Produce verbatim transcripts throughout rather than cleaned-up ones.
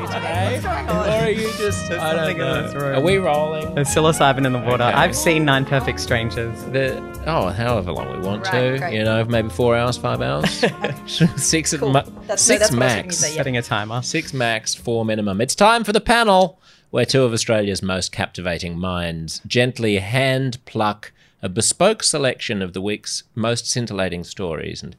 you today? What's going on? Or are you just, There's I don't know. Are we rolling? There's psilocybin in the water. Okay. I've seen Nine Perfect Strangers. The, oh, however long we want right, to. Great. You know, maybe four hours, five hours. six cool. ma that's, six no, max. Say, yeah. Setting a timer. Six max, four minimum. It's time for the panel where two of Australia's most captivating minds gently hand pluck a bespoke selection of the week's most scintillating stories and,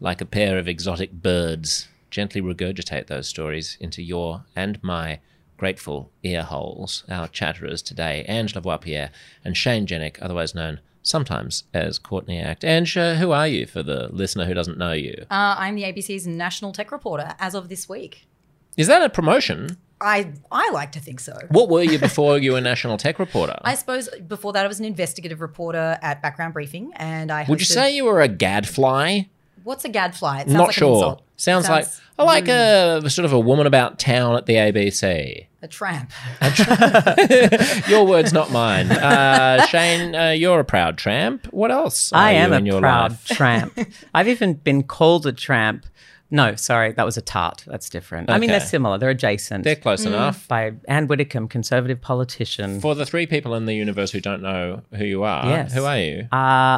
like a pair of exotic birds, gently regurgitate those stories into your and my grateful ear holes. Our chatterers today, Ange Lavoipierre and Shane Jenek, otherwise known sometimes as Courtney Act. Ange, who are you for the listener who doesn't know you? Uh, I'm the A B C's national tech reporter as of this week. Is that a promotion? I, I like to think so. What were you before you were a national tech reporter? I suppose before that I was an investigative reporter at Background Briefing. and I. Would you say you were a gadfly? What's a gadfly? It sounds Not like sure. An insult. Sounds, sounds like I like mm. a sort of a woman about town at the A B C. A tramp. A tramp. Your words, not mine. Uh, Shane, uh, you're a proud tramp. What else? I am a proud life? tramp. I've even been called a tramp. No, sorry, that was a tart. That's different. Okay. I mean, they're similar. They're adjacent. They're close mm. enough. By Ann Widdecombe, conservative politician. For the three people in the universe who don't know who you are, yes. who are you? Uh,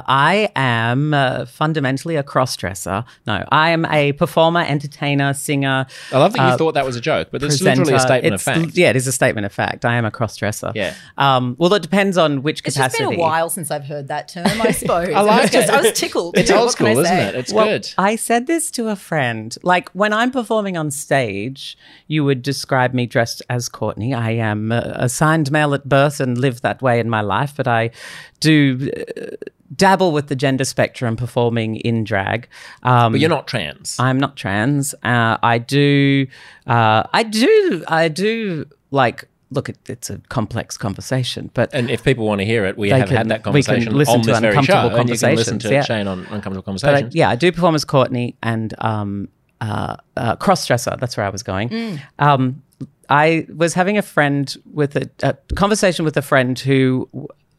I am uh, fundamentally a cross-dresser. No, I am a performer, entertainer, singer. I love that you uh, thought that was a joke, but it's literally a statement it's, of fact. Yeah, it is a statement of fact. I am a cross-dresser. Yeah. Um, well, it depends on which it's capacity. It's been a while since I've heard that term, I suppose. I like it. Just, I was tickled. It's old school, isn't it? It's well, good. I said this to a friend. Like when I'm performing on stage, you would describe me dressed as Courtney. I am uh, assigned male at birth and live that way in my life, but I do uh, dabble with the gender spectrum performing in drag. Um, but you're not trans. I'm not trans. Uh, I do, uh, I do, I do like. Look, it, it's a complex conversation, but and if people want to hear it, we have can, had that conversation. We can listen on to this Uncomfortable very show, Conversations. And you can listen to yeah. Shane on Uncomfortable Conversations. But I, yeah, I do perform as Courtney and um, uh, uh, crossdresser. That's where I was going. Mm. Um, I was having a friend with a, a conversation with a friend who.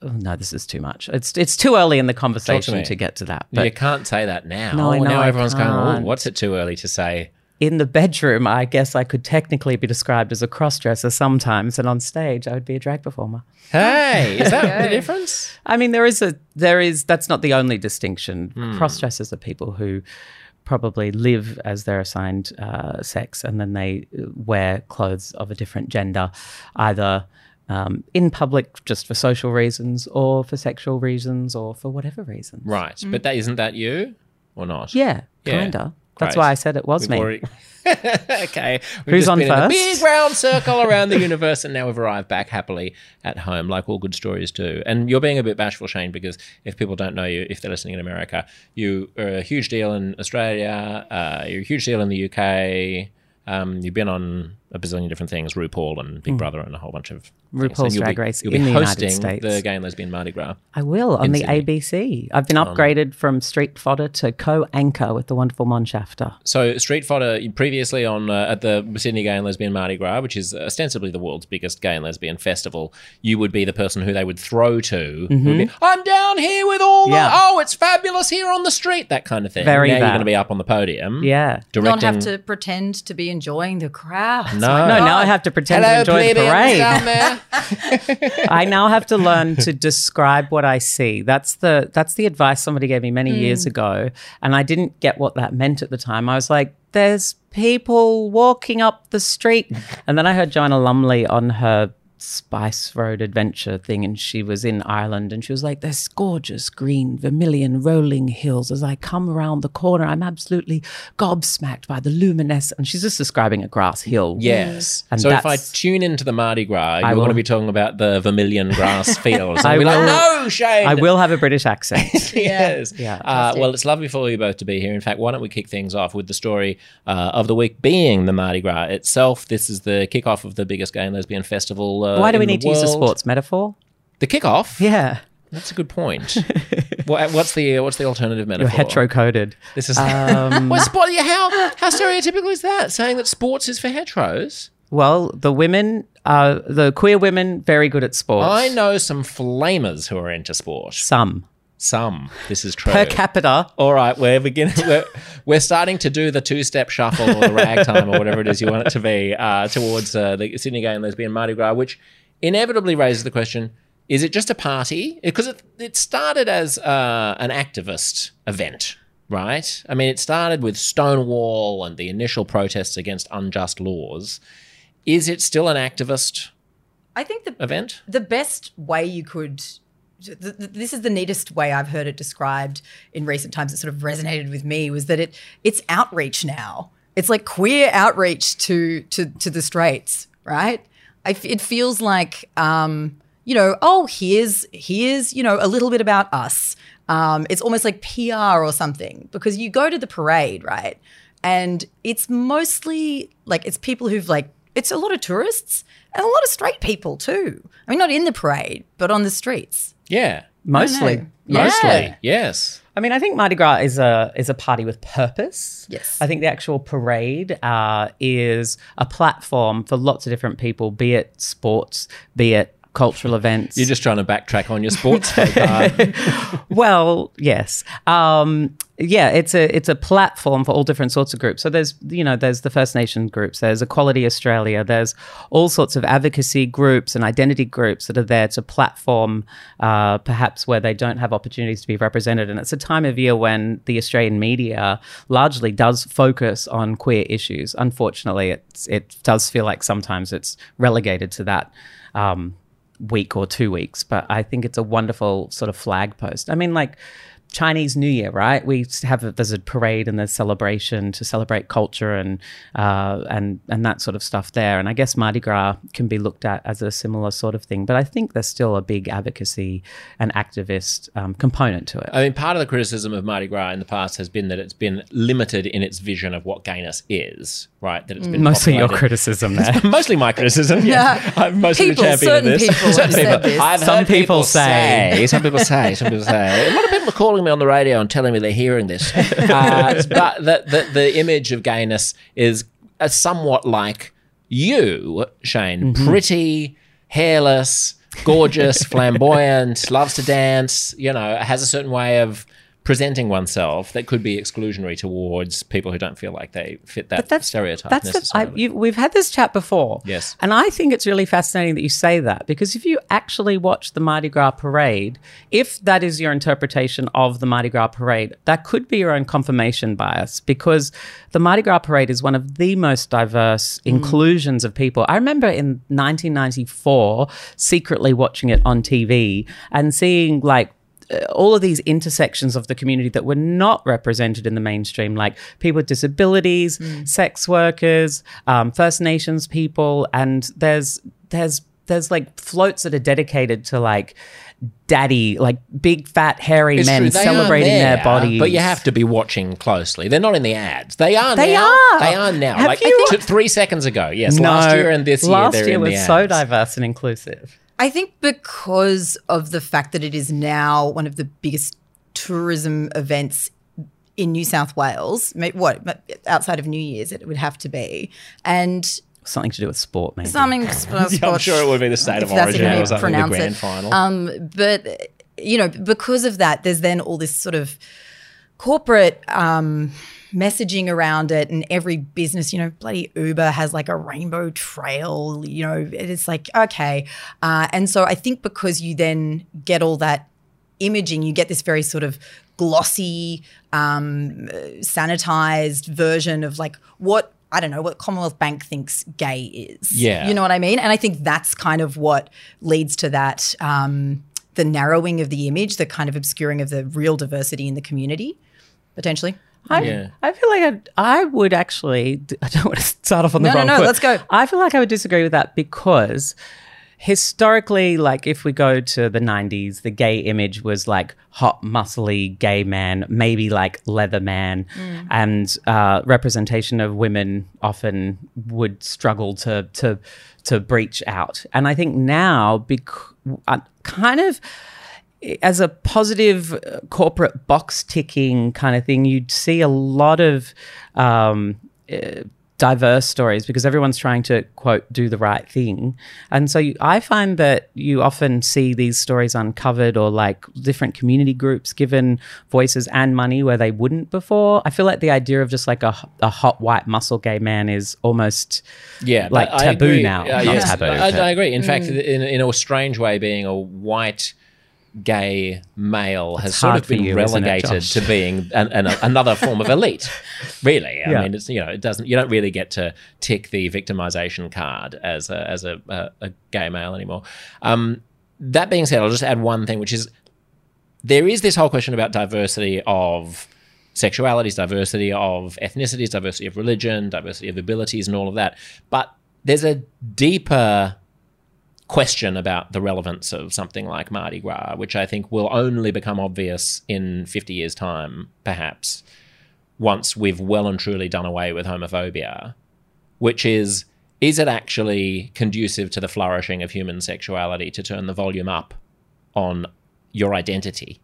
Oh, no, this is too much. It's it's too early in the conversation to, to get to that. But you can't say that now. No, I know, now everyone's going, oh, what's it too early to say? In the bedroom, I guess I could technically be described as a cross-dresser sometimes, and on stage, I would be a drag performer. Hey, is that yeah. the difference? I mean, there is a, there is, that's not the only distinction. Mm. Cross-dressers are people who probably live as their assigned uh, sex, and then they wear clothes of a different gender, either um, in public just for social reasons or for sexual reasons or for whatever reasons. Right, mm. but that, isn't that you or not? Yeah, yeah. Kinda. That's why I said it was We've me. Already... okay. We've Who's just on been first? In a big round circle around the universe, and now we've arrived back happily at home, like all good stories do. And you're being a bit bashful, Shane, because if people don't know you, if they're listening in America, you are a huge deal in Australia, uh, you're a huge deal in the U K. Um, you've been on a bazillion different things, RuPaul and Big mm. Brother and a whole bunch of RuPaul's Drag Race in the United States. You'll be hosting the Gay and Lesbian Mardi Gras. I will, on the A B C. I've been upgraded um, from street fodder to co-anchor with the wonderful Monshafter. So street fodder previously on uh, at the Sydney Gay and Lesbian Mardi Gras, which is ostensibly the world's biggest gay and lesbian festival, you would be the person who they would throw to. Mm-hmm. Would be, I'm down here with all yeah. the, oh, it's fabulous here on the street, that kind of thing. Very Now bad. You're going to be up on the podium. Yeah. Directing. Not have to pretend to be enjoying the crowd. No, like, no. Oh, now I have to pretend hello, to enjoy the parade. I now have to learn to describe what I see. That's the that's the advice somebody gave me many mm. years ago, and I didn't get what that meant at the time. I was like, "There's people walking up the street," and then I heard Joanna Lumley on her Spice Road adventure thing, and she was in Ireland, and she was like, "There's gorgeous green vermilion rolling hills as I come around the corner. I'm absolutely gobsmacked by the luminescence." And she's just describing a grass hill. Yes. And so if I tune into the Mardi Gras, you want to be talking about the vermilion grass fields. I will, like, no, Shane. I will have a British accent. yes. Yeah. Uh, well, it's lovely for you both to be here. In fact, why don't we kick things off with the story uh, of the week being the Mardi Gras itself. This is the kickoff of the biggest gay and lesbian festival. Uh, Why do we need to use a sports metaphor? The kickoff? Yeah. That's a good point. what, what's the what's the alternative metaphor? You're hetero-coded. This is um, what, how, how stereotypical is that, saying that sports is for heteros? Well, the women, uh, the queer women, very good at sports. I know some flamers who are into sport. Some. Some. This is true. Per capita. All right, we're beginning. We're, we're starting to do the two-step shuffle or the ragtime or whatever it is you want it to be uh, towards uh, the Sydney Gay and Lesbian Mardi Gras, which inevitably raises the question: is it just a party? Because it, it, it started as uh, an activist event, right? I mean, it started with Stonewall and the initial protests against unjust laws. Is it still an activist? I think the event. The best way you could. This is the neatest way I've heard it described in recent times. It sort of resonated with me was that it it's outreach now. It's like queer outreach to to to the straights, right? I, it feels like um, you know, oh, here's here's you know a little bit about us. Um, it's almost like P R or something because you go to the parade, right? And it's mostly like it's people who've like. It's a lot of tourists and a lot of straight people too. I mean, not in the parade, but on the streets. Yeah, mostly. Mostly, yeah. Yes. I mean, I think Mardi Gras is a is a party with purpose. Yes. I think the actual parade uh, is a platform for lots of different people, be it sports, be it cultural events. You're just trying to backtrack on your sports faux pas. Well, yes. Um, yeah, it's a it's a platform for all different sorts of groups. So there's, you know, there's the First Nation groups, there's Equality Australia, there's all sorts of advocacy groups and identity groups that are there to platform uh, perhaps where they don't have opportunities to be represented. And it's a time of year when the Australian media largely does focus on queer issues. Unfortunately, it's, it does feel like sometimes it's relegated to that um week or two weeks, but I think it's a wonderful sort of flag post. I mean, like Chinese New Year, right? We have a, there's a parade and there's celebration to celebrate culture and uh, and and that sort of stuff there. And I guess Mardi Gras can be looked at as a similar sort of thing, but I think there's still a big advocacy and activist um, component to it. I mean, part of the criticism of Mardi Gras in the past has been that it's been limited in its vision of what gayness is, right? That it's been mostly populated. Your criticism there. Mostly my criticism. Yeah, yeah. I'm mostly people, the champion of this. People certain people. This. I've some heard people, people say, say. Some people say. Some people say. A lot of people are calling me on the radio and telling me they're hearing this. Uh, but the, the, the image of gayness is a somewhat like you, Shane, mm-hmm. pretty, hairless, gorgeous, flamboyant, loves to dance, you know, has a certain way of presenting oneself that could be exclusionary towards people who don't feel like they fit that but that's, stereotype that's necessarily. The, I, you, we've had this chat before. Yes. And I think it's really fascinating that you say that because if you actually watch the Mardi Gras parade, if that is your interpretation of the Mardi Gras parade, that could be your own confirmation bias because the Mardi Gras parade is one of the most diverse mm. inclusions of people. I remember in nineteen ninety-four secretly watching it on T V and seeing like all of these intersections of the community that were not represented in the mainstream, like people with disabilities, mm. sex workers, um, First Nations people, and there's there's there's like floats that are dedicated to like daddy, like big fat hairy it's men celebrating their bodies. But you have to be watching closely. They're not in the ads. They are they now. Are. They are now. Have like you? Two, three seconds ago. Yes, no, last year and this year they're in the ads. Last year was so diverse and inclusive. I think because of the fact that it is now one of the biggest tourism events in New South Wales, what, outside of New Year's it would have to be. And something to do with sport, maybe. Something with sport. Yeah, I'm sure it would be the state of origin or something, the grand final. Um, but, you know, because of that, there's then all this sort of corporate um, messaging around it and every business, you know, bloody Uber has like a rainbow trail, you know, it's like, okay. Uh, and so I think because you then get all that imaging, you get this very sort of glossy, um, sanitized version of like what, I don't know, what Commonwealth Bank thinks gay is. Yeah. You know what I mean? And I think that's kind of what leads to that, um, the narrowing of the image, the kind of obscuring of the real diversity in the community. Potentially. I, yeah. I feel like I'd, I would actually – I don't want to start off on the no, wrong No, no, no, let's go. I feel like I would disagree with that because historically, like if we go to the nineties, the gay image was like hot, muscly gay man, maybe like leather man, mm. and uh, representation of women often would struggle to to to breach out. And I think now bec- I kind of – as a positive corporate box ticking kind of thing, you'd see a lot of um, uh, diverse stories because everyone's trying to, quote, do the right thing. And so you, I find that you often see these stories uncovered or like different community groups given voices and money where they wouldn't before. I feel like the idea of just like a, a hot white muscle gay man is almost yeah, like taboo now. Uh, Not yes, taboo. I, I agree. In mm. fact, in, in a strange way, being a white gay male it's has sort of been you, relegated it, to being an, an, another form of elite, really. I yeah. mean, it's, you know, it doesn't, you don't really get to tick the victimization card as a, as a, a, a gay male anymore. Um, that being said, I'll just add one thing, which is there is this whole question about diversity of sexualities, diversity of ethnicities, diversity of religion, diversity of abilities, and all of that. But there's a deeper question about the relevance of something like Mardi Gras, which I think will only become obvious in fifty years' time, perhaps, once we've well and truly done away with homophobia, which is, is it actually conducive to the flourishing of human sexuality to turn the volume up on your identity?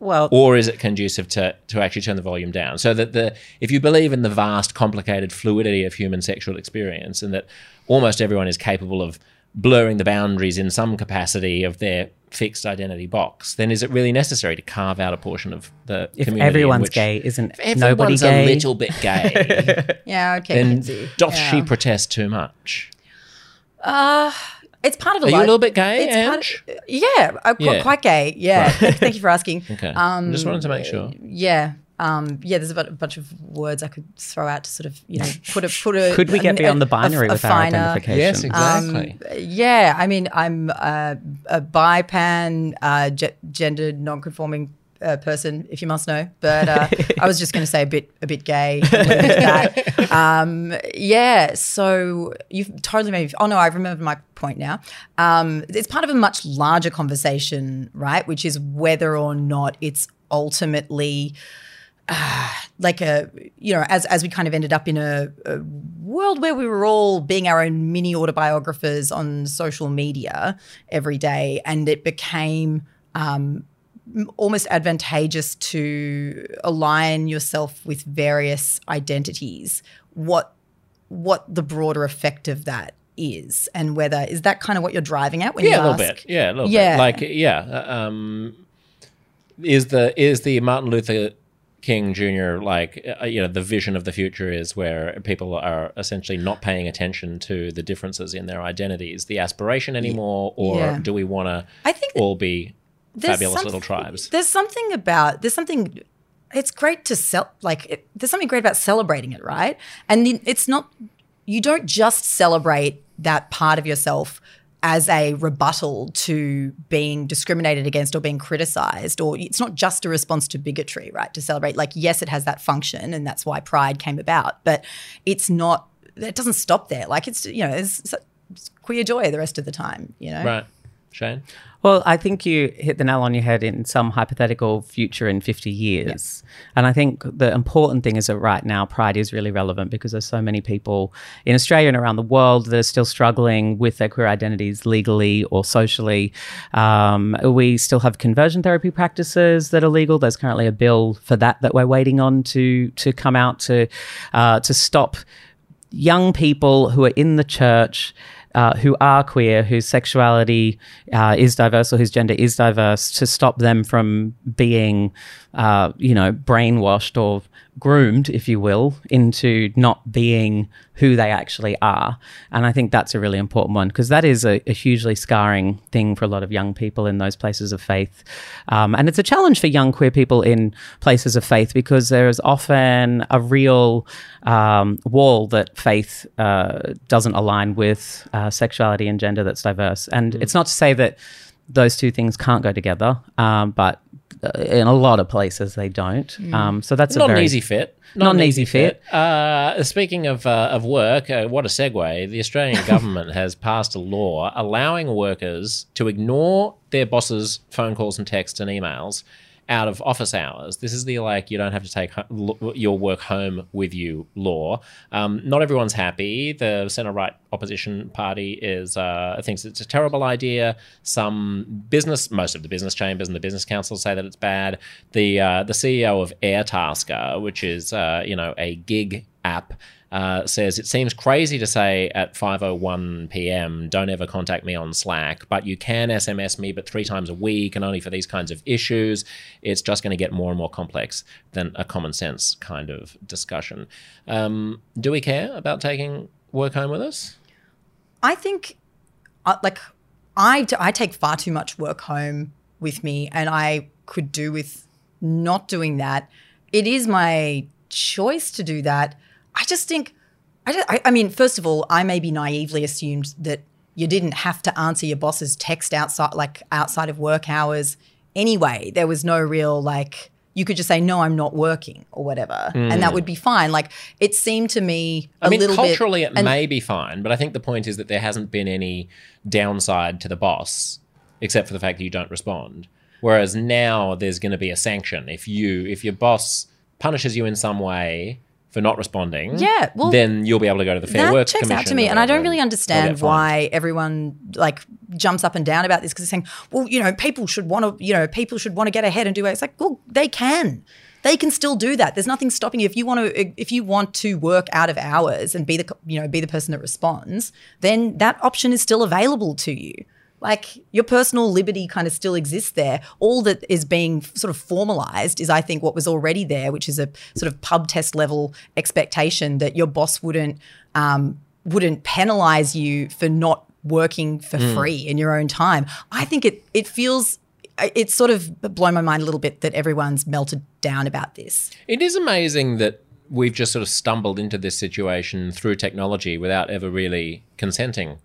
Well, or is it conducive to, to actually turn the volume down? So that the if you believe in the vast, complicated fluidity of human sexual experience and that almost everyone is capable of blurring the boundaries in some capacity of their fixed identity box, then is it really necessary to carve out a portion of the if community? If everyone's which, gay, isn't if everyone's nobody gay? A little bit gay. yeah, okay. Then Kinsey. Doth yeah. she protest too much? Uh, it's part of a Are lot. Are you a little bit gay, Ange? Of, yeah, I'm yeah. quite gay, yeah. Right. Thank you for asking. Okay, um, I just wanted to make sure. Yeah. Um, yeah, there's a bunch of words I could throw out to sort of, you know, put a put a. Could we get a, beyond the binary a, a with finer, our identification? Yes, exactly. Um, yeah, I mean, I'm uh, a bi pan, uh, ge- gender non-conforming uh, person, if you must know. But uh, I was just going to say a bit a bit gay. That. Um, yeah, so you've totally made. Me, oh no, I remember my point now. Um, it's part of a much larger conversation, right? Which is whether or not it's ultimately. Uh, like a, you know, as as we kind of ended up in a, a world where we were all being our own mini autobiographers on social media every day, and it became um, almost advantageous to align yourself with various identities. What what the broader effect of that is, and whether is that kind of what you're driving at when yeah, you ask? Yeah, a little bit. Yeah, a little yeah. bit. Like yeah, um, is the is the Martin Luther King Junior, like, uh, you know, the vision of the future is where people are essentially not paying attention to the differences in their identities, the aspiration anymore, or yeah. do we want to all be fabulous little tribes? There's something about, there's something, it's great to sell, like, it, there's something great about celebrating it, right? And it's not, you don't just celebrate that part of yourself as a rebuttal to being discriminated against or being criticised, or it's not just a response to bigotry, right, to celebrate. Like, yes, it has that function and that's why Pride came about, but it's not – it doesn't stop there. Like, it's, you know, it's, it's queer joy the rest of the time, you know. Right. Shane? Well, I think you hit the nail on your head in some hypothetical future in fifty years. Yep. And I think the important thing is that right now Pride is really relevant because there's so many people in Australia and around the world that are still struggling with their queer identities legally or socially. Um, we still have conversion therapy practices that are legal. There's currently a bill for that that we're waiting on to to come out to uh, to stop young people who are in the church Uh, who are queer, whose sexuality uh, is diverse or whose gender is diverse, to stop them from being, uh, you know, brainwashed or groomed, if you will, into not being who they actually are. And I think that's a really important one because that is a, a hugely scarring thing for a lot of young people in those places of faith. Um, and it's a challenge for young queer people in places of faith because there is often a real um, wall that faith uh, doesn't align with uh, sexuality and gender that's diverse. And mm. it's not to say that those two things can't go together, um, but in a lot of places they don't. Mm. Um, so that's not a very, an easy fit. Not, not an easy fit. fit. Uh, speaking of uh, of work, uh, what a segue. The Australian government has passed a law allowing workers to ignore their bosses' phone calls and texts and emails out of office hours. This is the, like, you don't have to take ho- your work home with you law. Um, not everyone's happy. The centre-right opposition party is uh, thinks it's a terrible idea. Some business, most of the business chambers and the business councils say that it's bad. The uh, the C E O of Airtasker, which is, uh, you know, a gig app, uh, says, it seems crazy to say at five oh one p m, don't ever contact me on Slack, but you can S M S me, but three times a week and only for these kinds of issues. It's just going to get more and more complex than a common sense kind of discussion. Um, do we care about taking work home with us? I think, uh, like, I, d I take far too much work home with me, and I could do with not doing that. It is my choice to do that. I just think, I, just, I, I mean, first of all, I maybe naively assumed that you didn't have to answer your boss's text outside, like outside of work hours anyway. There was no real, like, you could just say, no, I'm not working or whatever. Mm. And that would be fine. Like, it seemed to me a little bit. I mean, culturally it may be fine, but I think the point is that there hasn't been any downside to the boss, except for the fact that you don't respond. Whereas now there's going to be a sanction. If you, if your boss punishes you in some way for not responding, yeah, well, then you'll be able to go to the Fair Work Commission. That checks out to me, and I don't really understand why everyone like jumps up and down about this, because they're saying, well, you know, people should want to, you know, people should want to get ahead and do it. It's like, well, they can, they can still do that. There's nothing stopping you if you want to, if you want to work out of hours and be the, you know, be the person that responds. Then that option is still available to you. Like, your personal liberty kind of still exists there. All that is being sort of formalized is, I think, what was already there, which is a sort of pub test level expectation that your boss wouldn't um, wouldn't penalize you for not working for mm. free in your own time. I think it it feels, it's sort of blown my mind a little bit that everyone's melted down about this. It is amazing that we've just sort of stumbled into this situation through technology without ever really consenting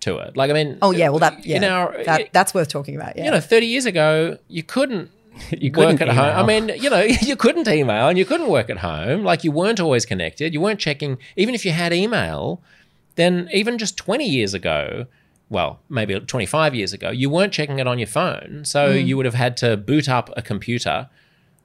to it. Like, I mean, oh yeah, well that, yeah, in our, that, that's worth talking about. Yeah, you know, thirty years ago, you couldn't you couldn't work at email. home. I mean, you know, you couldn't email and you couldn't work at home. Like, you weren't always connected. You weren't checking. Even if you had email, then even just twenty years ago, well, maybe twenty-five years ago, you weren't checking it on your phone. So mm. you would have had to boot up a computer.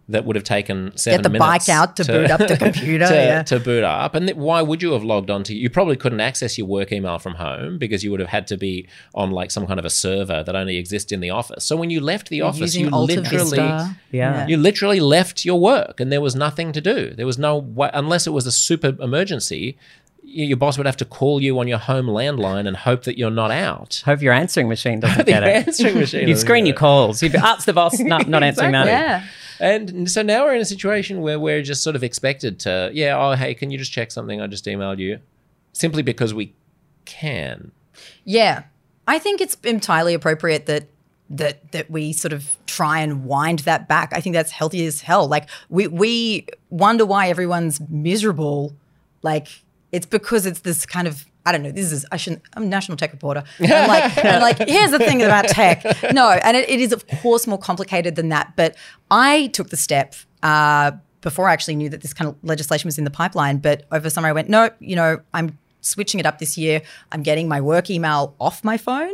That would have taken seven minutes. Get the minutes bike out to, to boot up the computer. to, yeah. to boot up. And why would you have logged on to – you probably couldn't access your work email from home because you would have had to be on like some kind of a server that only exists in the office. So when you left the office, you literally, yeah. you literally left your work and there was nothing to do. There was no – unless it was a super emergency, your boss would have to call you on your home landline and hope that you're not out. Hope your answering machine doesn't get it. Answering machine. You'd screen your calls. You'd be, oh, it's the boss, no, not answering that. Exactly. Yeah. And so now we're in a situation where we're just sort of expected to, yeah, oh, hey, can you just check something? I just emailed you. Simply because we can. Yeah. I think it's entirely appropriate that that that we sort of try and wind that back. I think that's healthy as hell. Like, we we wonder why everyone's miserable, like, it's because it's this kind of, I don't know, this is, I shouldn't, I'm a national tech reporter. I'm like, I'm like, here's the thing about tech. No, and it, it is, of course, more complicated than that. But I took the step uh, before I actually knew that this kind of legislation was in the pipeline. But over summer I went, no, you know, I'm switching it up this year. I'm getting my work email off my phone,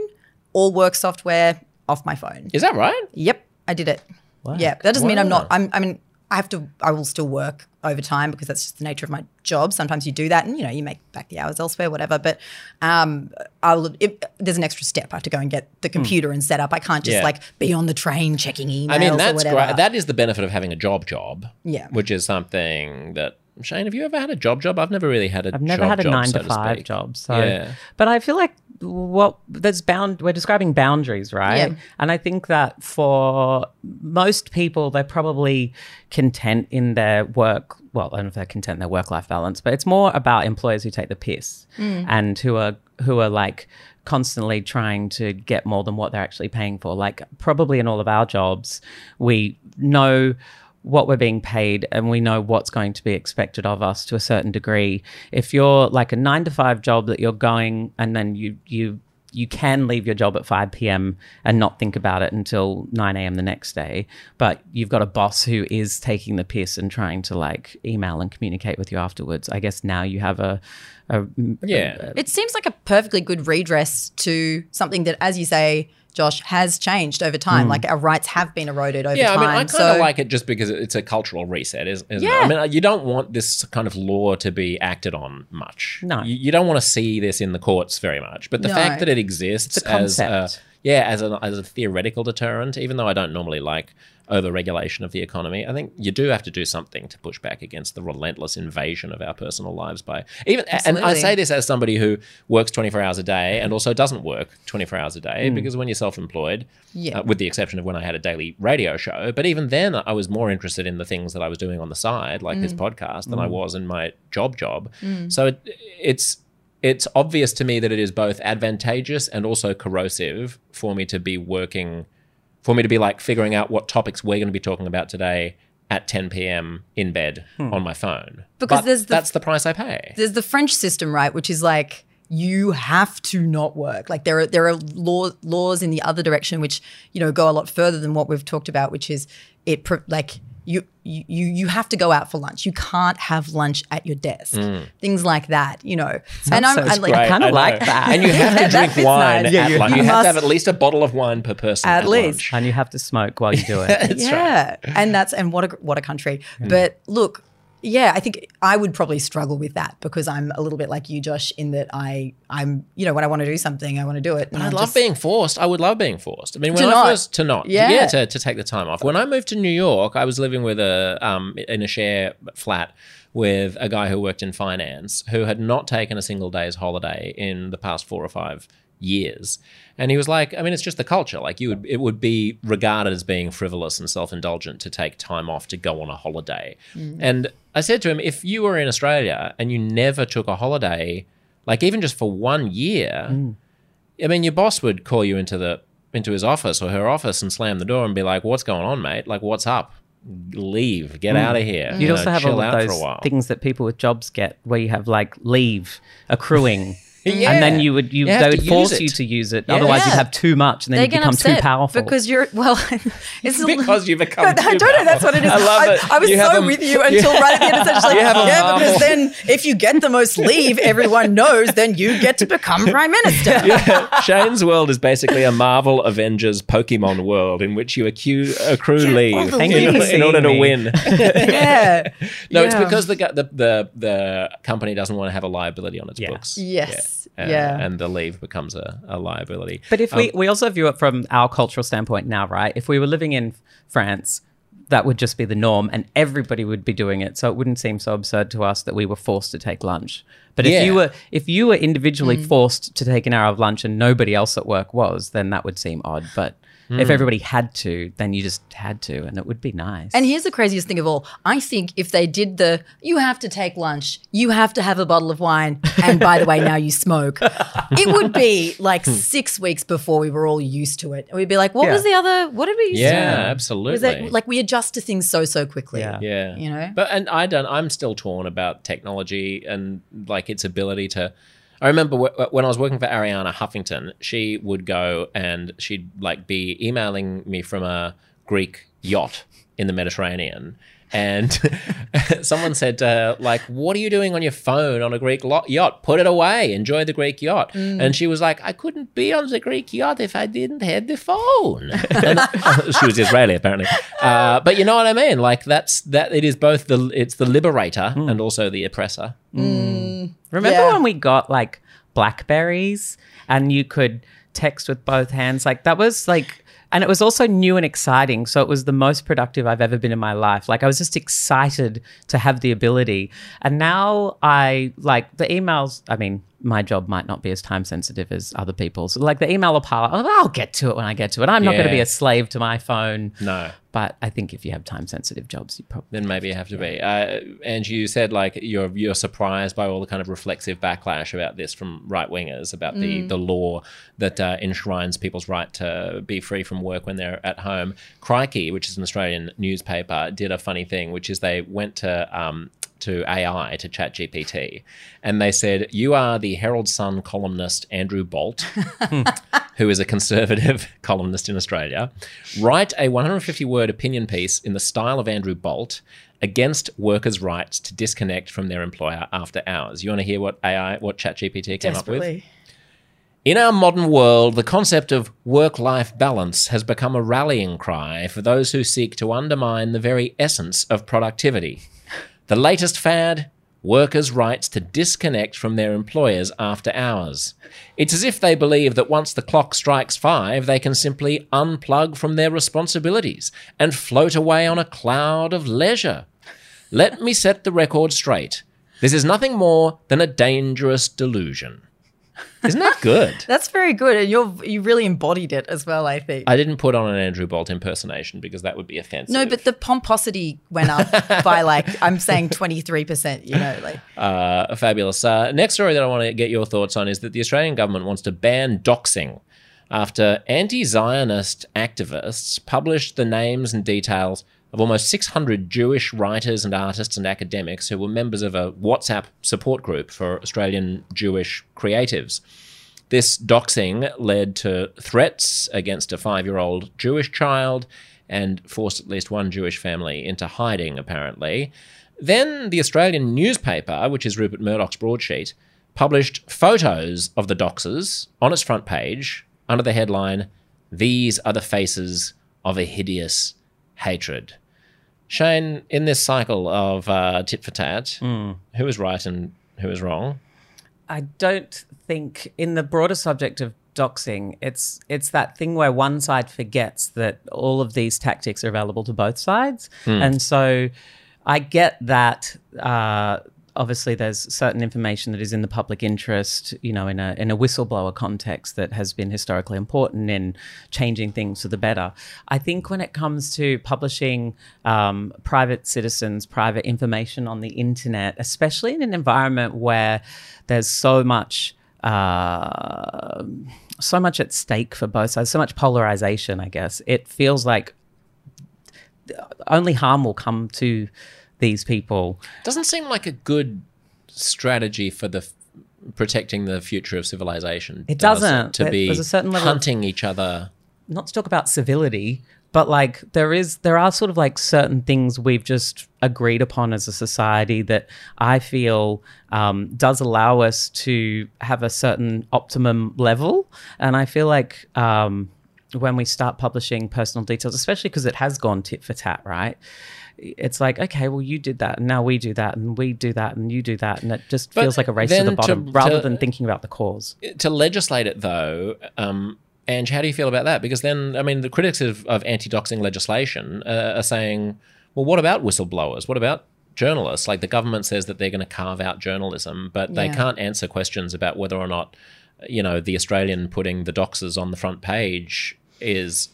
all work software off my phone. Is that right? Yep, I did it. Wow. Yeah, that doesn't wow. mean I'm not, I'm, I mean, I have to, I will still work over time because that's just the nature of my job. Sometimes you do that and, you know, you make back the hours elsewhere, whatever. But um, I'll, it, there's an extra step. I have to go and get the computer mm. and set up. I can't just yeah. like be on the train checking emails I mean, that's or whatever. Great. That is the benefit of having a job job, yeah. which is something that, Shane, have you ever had a job job? I've never really had a job job. I've never job had a job, nine so to five to job. So, yeah. But I feel like what there's bound, we're describing boundaries, right? Yeah. And I think that for most people, they're probably content in their work. Well, I don't know if they're content in their work-life balance, but it's more about employers who take the piss mm. and who are who are like constantly trying to get more than what they're actually paying for. Like, probably in all of our jobs, we know what we're being paid and we know what's going to be expected of us to a certain degree. If you're like a nine to five job that you're going and then you you you can leave your job at five p m and not think about it until nine a m the next day, but you've got a boss who is taking the piss and trying to like email and communicate with you afterwards, I guess now you have a, a yeah. A, a, it seems like a perfectly good redress to something that, as you say, Josh, has changed over time. Mm. Like, our rights have been eroded over time. Yeah, I mean, time, I kind of so... like it just because it's a cultural reset, isn't it? Yeah. I mean, you don't want this kind of law to be acted on much. No. You, you don't want to see this in the courts very much. But the no. fact that it exists as a, yeah, as a, as a theoretical deterrent, even though I don't normally like over-regulation of the economy, I think you do have to do something to push back against the relentless invasion of our personal lives by even. Absolutely. And I say this as somebody who works twenty-four hours a day and also doesn't work twenty-four hours a day, mm. because when you're self-employed, yeah. uh, with the exception of when I had a daily radio show, but even then I was more interested in the things that I was doing on the side, like mm. this podcast, than mm. I was in my job job. Mm. So it, it's it's obvious to me that it is both advantageous and also corrosive for me to be working for me to be like figuring out what topics we're going to be talking about today at ten p m in bed hmm. on my phone. Because but there's the, that's the price I pay. There's the French system, right, which is like you have to not work. Like there are there are law, laws in the other direction which, you know, go a lot further than what we've talked about, which is it like you you you have to go out for lunch. You can't have lunch at your desk. Mm. Things like that, you know. That and I'm, I'm like, I kind of like that. And you have to drink wine nice. at yeah, lunch. You, you have to have at least a bottle of wine per person at, at least. lunch. And you have to smoke while you do it. That's yeah. right. And that's and what a what a country. Mm. But look, yeah, I think I would probably struggle with that because I'm a little bit like you, Josh, in that I, I'm, you know, when I want to do something, I want to do it. But I I'm love just... being forced. I would love being forced. I mean, when to I not. first to not, yeah, yeah to, to take the time off. When I moved to New York, I was living with a um in a share flat with a guy who worked in finance who had not taken a single day's holiday in the past four or five years. And he was like, I mean, it's just the culture. Like you would, it would be regarded as being frivolous and self-indulgent to take time off to go on a holiday. Mm. And I said to him, if you were in Australia and you never took a holiday, like even just for one year, mm. I mean, your boss would call you into the into his office or her office and slam the door and be like, what's going on, mate? Like, what's up? Leave, get mm. out of here. You'd you know, also have all of those things that people with jobs get where you have like leave accruing. Yeah. And then you would you, you they would force you to use it. Yeah. Otherwise, yeah. you'd have too much, and then you become too powerful. Because you're well, it's because you become. I, too I don't powerful. know. That's what it is. I love I, it. I was you so with you until right at the end. It's actually like, yeah, yeah because then if you get the most leave, everyone knows, then you get to become prime minister. Yeah. Shane's world is basically a Marvel, Avengers, Pokemon world in which you accrue, accrue yeah, leave in, in order to win. yeah. No, yeah. It's because the the the, the company doesn't want to have a liability on its yeah. books. Yes. Yeah. Uh, yeah. And the leave becomes a, a liability. But if um, we, we also view it from our cultural standpoint now, right? If we were living in France, that would just be the norm and everybody would be doing it. So it wouldn't seem so absurd to us that we were forced to take lunch. But yeah. if you were if you were individually mm. forced to take an hour of lunch and nobody else at work was, then that would seem odd. But mm. if everybody had to, then you just had to and it would be nice. And here's the craziest thing of all. I think if they did the, you have to take lunch, you have to have a bottle of wine, and by the way, now you smoke, it would be like six weeks before we were all used to it. And we'd be like, what yeah. was the other, what did we used yeah, to? Yeah, absolutely. Was that, like we adjust to things so, so quickly. Yeah. yeah. You know? But, and I don't, I'm still torn about technology and like its ability to, I remember w- when I was working for Arianna Huffington, she would go and she'd like be emailing me from a Greek yacht in the Mediterranean. And someone said to her, like, what are you doing on your phone on a Greek lo- yacht? Put it away. Enjoy the Greek yacht. Mm. And she was like, I couldn't be on the Greek yacht if I didn't have the phone. And she was Israeli, apparently. Uh, but you know what I mean? Like that's that it is both the it's the liberator mm. and also the oppressor. Mm. Remember yeah. when we got like Blackberries and you could text with both hands? Like that was like... And it was also new and exciting. So it was the most productive I've ever been in my life. Like I was just excited to have the ability. And now I like the emails, I mean, my job might not be as time sensitive as other people's. Like the email pile, I'll get to it when I get to it. I'm yeah. not going to be a slave to my phone. No. But I think if you have time sensitive jobs, you probably then maybe you have to be. Uh, and you said like you're you're surprised by all the kind of reflexive backlash about this from right wingers about mm. the the law that uh, enshrines people's right to be free from work when they're at home. Crikey, which is an Australian newspaper, did a funny thing, which is they went to. Um, to A I, to ChatGPT. And they said, you are the Herald Sun columnist Andrew Bolt, who is a conservative columnist in Australia. Write a one hundred fifty word opinion piece in the style of Andrew Bolt against workers' rights to disconnect from their employer after hours. You want to hear what A I, what ChatGPT came up with? In our modern world, the concept of work-life balance has become a rallying cry for those who seek to undermine the very essence of productivity. The latest fad, workers' rights to disconnect from their employers after hours. It's as if they believe that once the clock strikes five, they can simply unplug from their responsibilities and float away on a cloud of leisure. Let me set the record straight. This is nothing more than a dangerous delusion. Isn't that good? That's very good. And you're, you really embodied it as well, I think. I didn't put on an Andrew Bolt impersonation because that would be offensive. No, but the pomposity went up by like, I'm saying twenty-three percent, you know. like uh, Fabulous. Uh, next story that I want to get your thoughts on is that the Australian government wants to ban doxing after anti-Zionist activists published the names and details of almost six hundred Jewish writers and artists and academics who were members of a WhatsApp support group for Australian Jewish creatives. This doxing led to threats against a five-year-old Jewish child and forced at least one Jewish family into hiding, apparently. Then the Australian newspaper, which is Rupert Murdoch's broadsheet, published photos of the doxers on its front page under the headline, "These are the faces of a hideous hatred." Shane, in this cycle of uh, tit for tat, mm. who is right and who is wrong? I don't think in the broader subject of doxing, it's it's that thing where one side forgets that all of these tactics are available to both sides. Mm. And so I get that uh, obviously there's certain information that is in the public interest, you know, in a in a whistleblower context that has been historically important in changing things for the better. I think when it comes to publishing um, private citizens, private information on the internet, especially in an environment where there's so much uh, so much at stake for both sides, so much polarization, I guess, it feels like only harm will come to these people. Doesn't seem like a good strategy for the f- protecting the future of civilization. It does doesn't. To there, be there's a certain level hunting of, each other. Not to talk about civility, but like there is, there are sort of like certain things we've just agreed upon as a society that I feel um, does allow us to have a certain optimum level. And I feel like um, when we start publishing personal details, especially because it has gone tit for tat, right? It's like, okay, well, you did that and now we do that and we do that and you do that, and it just but feels like a race to the bottom to, rather to, than thinking about the cause. To legislate it though, um, Ange, how do you feel about that? Because then, I mean, the critics of, of anti-doxing legislation uh, are saying, well, what about whistleblowers? What about journalists? Like the government says that they're going to carve out journalism, but yeah. they can't answer questions about whether or not, you know, the Australian putting the doxers on the front page is...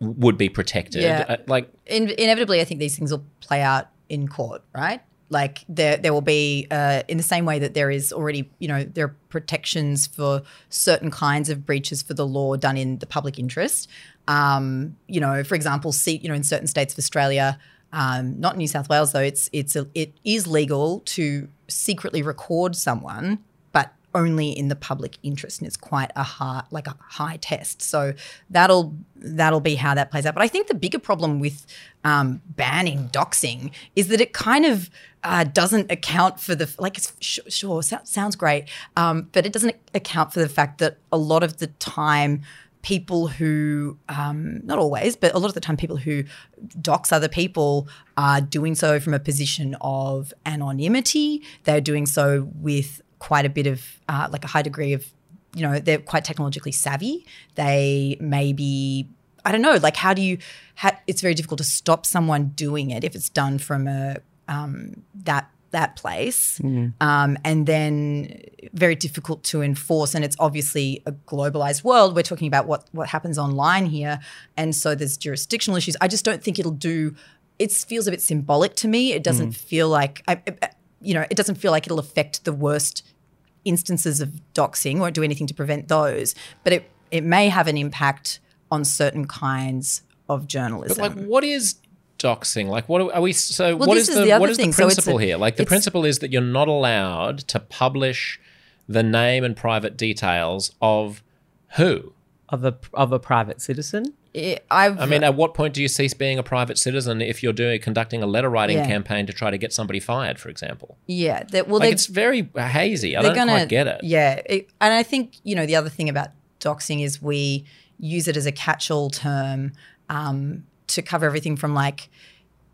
would be protected. Yeah. Uh, like In- inevitably, I think these things will play out in court, right? Like there there will be, uh, in the same way that there is already, you know, there are protections for certain kinds of breaches for the law done in the public interest. Um, you know, for example, see, you know, in certain states of Australia, um, not in New South Wales though, it's it's a, it is legal to secretly record someone only in the public interest, and it's quite a hard, like a high test. So that'll that'll be how that plays out. But I think the bigger problem with um, banning doxing is that it kind of uh, doesn't account for the like. It's sh- sure, so- sounds great, um, but it doesn't account for the fact that a lot of the time, people who, um, not always, but a lot of the time, people who dox other people are doing so from a position of anonymity. They're doing so with quite a bit of uh, like a high degree of, you know, they're quite technologically savvy. They maybe, I don't know, like how do you, how, it's very difficult to stop someone doing it if it's done from a um, that that place mm. um, and then very difficult to enforce. And it's obviously a globalized world. We're talking about what, what happens online here. And so there's jurisdictional issues. I just don't think it'll do, it feels a bit symbolic to me. It doesn't mm. feel like, I, I, you know, it doesn't feel like it'll affect the worst instances of doxing, won't do anything to prevent those, but it, it may have an impact on certain kinds of journalism. But like, what is doxing? Like, what are, are we? So, well, what is, is the, the what is the principle so a, here? Like, the principle is that you're not allowed to publish the name and private details of who of a of a private citizen. It, I've, I mean, at what point do you cease being a private citizen if you're doing conducting a letter writing yeah. campaign to try to get somebody fired, for example? Yeah, that, well, like it's very hazy. I don't gonna, quite get it. Yeah, it, and I think you know the other thing about doxing is we use it as a catch-all term um, to cover everything from like,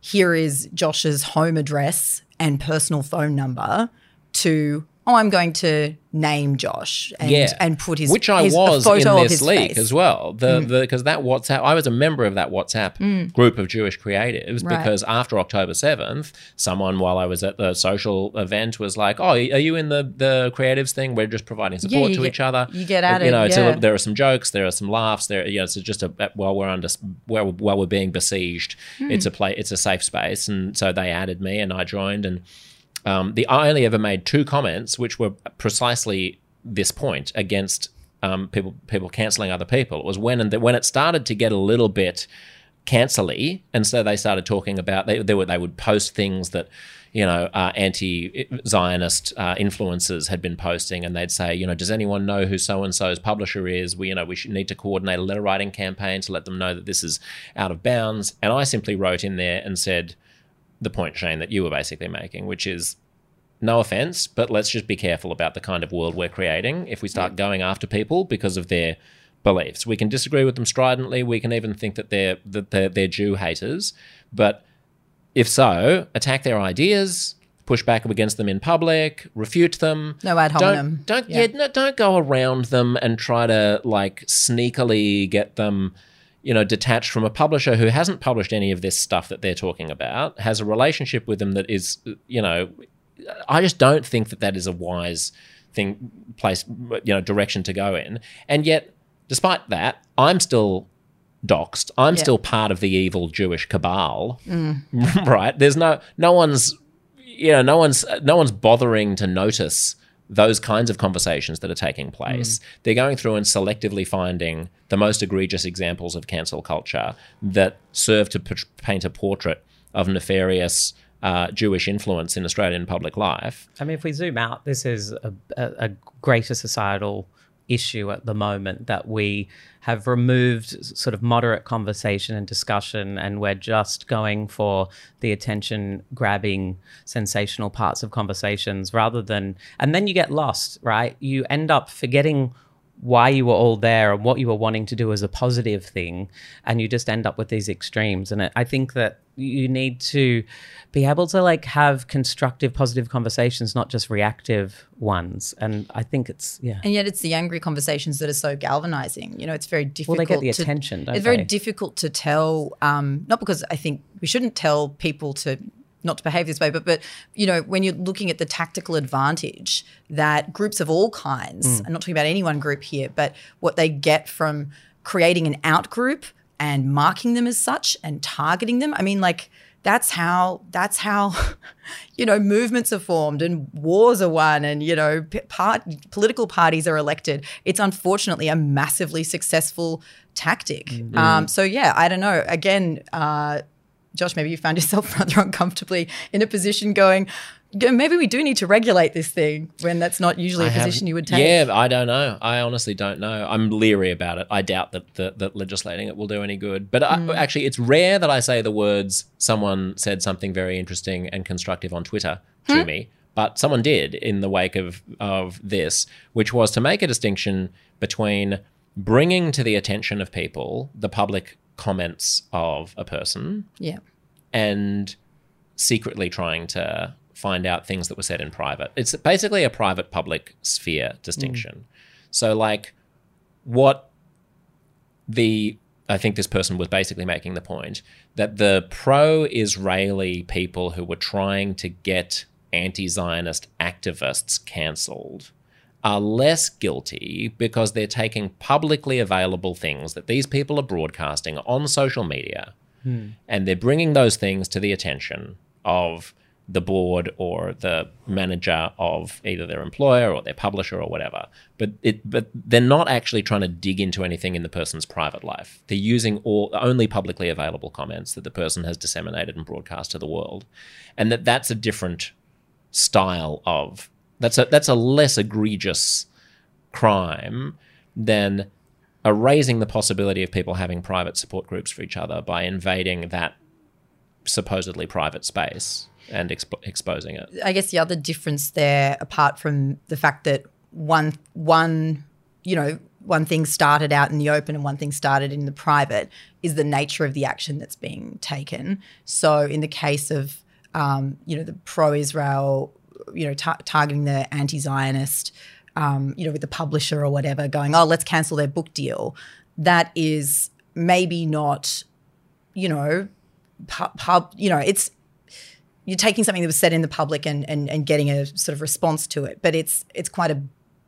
here is Josh's home address and personal phone number to, oh, I'm going to name Josh and, yeah. and put his, Which I his was a photo in this of his leak face. As well. The mm. the because that WhatsApp, I was a member of that WhatsApp mm. group of Jewish creatives right. because after October seventh, someone while I was at the social event was like, oh, are you in the, the creatives thing? We're just providing support yeah, to get, each other. You get at you it, know, yeah. so there are some jokes, there are some laughs, there, you know, it's so just a, while we're under, while, while we're being besieged, mm. it's a play, it's a safe space. And so they added me and I joined and, Um, the I only ever made two comments, which were precisely this point against um, people people cancelling other people. It was when and the, when it started to get a little bit cancel-y, and so they started talking about they they, were, they would post things that you know uh, anti-Zionist uh, influencers had been posting, and they'd say you know does anyone know who so and so's publisher is? We you know we should need to coordinate a letter writing campaign to let them know that this is out of bounds. And I simply wrote in there and said, the point, Shane, that you were basically making, which is no offense, but let's just be careful about the kind of world we're creating if we start going after people because of their beliefs. We can disagree with them stridently. We can even think that they're, that they're, they're Jew haters. But if so, attack their ideas, push back against them in public, refute them. No ad hominem. Don't, don't, yeah. Yeah, no, don't go around them and try to like sneakily get them you know, detached from a publisher who hasn't published any of this stuff that they're talking about, has a relationship with them that is, you know, I just don't think that that is a wise thing, place, you know, direction to go in. And yet, despite that, I'm still doxxed. I'm yeah. still part of the evil Jewish cabal, mm. right? There's no, no one's, you know, no one's, no one's bothering to notice those kinds of conversations that are taking place. Mm. They're going through and selectively finding the most egregious examples of cancel culture that serve to p- paint a portrait of nefarious uh, Jewish influence in Australian public life. I mean, if we zoom out, this is a, a, a greater societal issue at the moment that we have removed sort of moderate conversation and discussion, and we're just going for the attention grabbing sensational parts of conversations rather than, and then you get lost, right? You end up forgetting why you were all there and what you were wanting to do as a positive thing, and you just end up with these extremes. And I think that you need to be able to like have constructive, positive conversations, not just reactive ones. And I think it's, yeah. And yet it's the angry conversations that are so galvanizing. You know, it's very difficult. Well, they get the to, attention, don't it's they? It's very difficult to tell, um, not because I think we shouldn't tell people to not to behave this way, but, but you know, when you're looking at the tactical advantage that groups of all kinds, mm. I'm not talking about any one group here, but what they get from creating an out group and marking them as such and targeting them. I mean, like that's how, that's how, you know, movements are formed and wars are won and, you know, part, political parties are elected. It's unfortunately a massively successful tactic. Mm-hmm. Um, so yeah, I don't know. Again, uh, Josh, maybe you found yourself rather uncomfortably in a position going, maybe we do need to regulate this thing, when that's not usually I a position you would take. Yeah, I don't know. I honestly don't know. I'm leery about it. I doubt that that, that legislating it will do any good. But mm. I, actually, it's rare that I say the words, someone said something very interesting and constructive on Twitter to hmm? me, but someone did in the wake of, of this, which was to make a distinction between bringing to the attention of people the public comments of a person, yeah, and secretly trying to find out things that were said in private. It's basically a private-public sphere distinction. Mm. So, like, what the – I think this person was basically making the point that the pro-Israeli people who were trying to get anti-Zionist activists cancelled are less guilty because they're taking publicly available things that these people are broadcasting on social media, hmm. and they're bringing those things to the attention of the board or the manager of either their employer or their publisher or whatever. But it, but they're not actually trying to dig into anything in the person's private life. They're using all only publicly available comments that the person has disseminated and broadcast to the world, and that that's a different style of That's a that's a less egregious crime than erasing the possibility of people having private support groups for each other by invading that supposedly private space and expo- exposing it. I guess the other difference there, apart from the fact that one one you know one thing started out in the open and one thing started in the private, is the nature of the action that's being taken. So in the case of um, you know, the pro-Israel, you know, tar targeting the anti-Zionist, um, you know, with the publisher or whatever going, oh, let's cancel their book deal. That is maybe not, you know, pub, pub you know, it's, you're taking something that was said in the public and, and, and getting a sort of response to it. But it's, it's quite a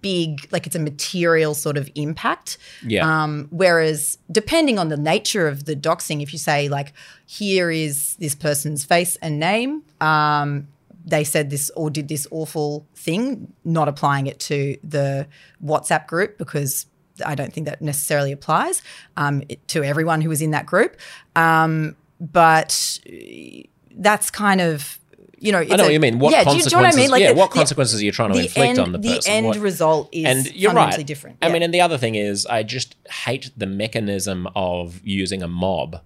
big, like it's a material sort of impact. Yeah. Um, whereas depending on the nature of the doxing, if you say like, here is this person's face and name, um, they said this or did this awful thing, not applying it to the WhatsApp group because I don't think that necessarily applies um, it, to everyone who was in that group. Um, but that's kind of, you know, it's I know a, what you mean. What yeah, consequences? Do you know what I mean? Like yeah, the, what consequences the, are you trying to inflict end, on the person? The end what, result is and you're fundamentally right. different. I yeah. mean, and the other thing is, I just hate the mechanism of using a mob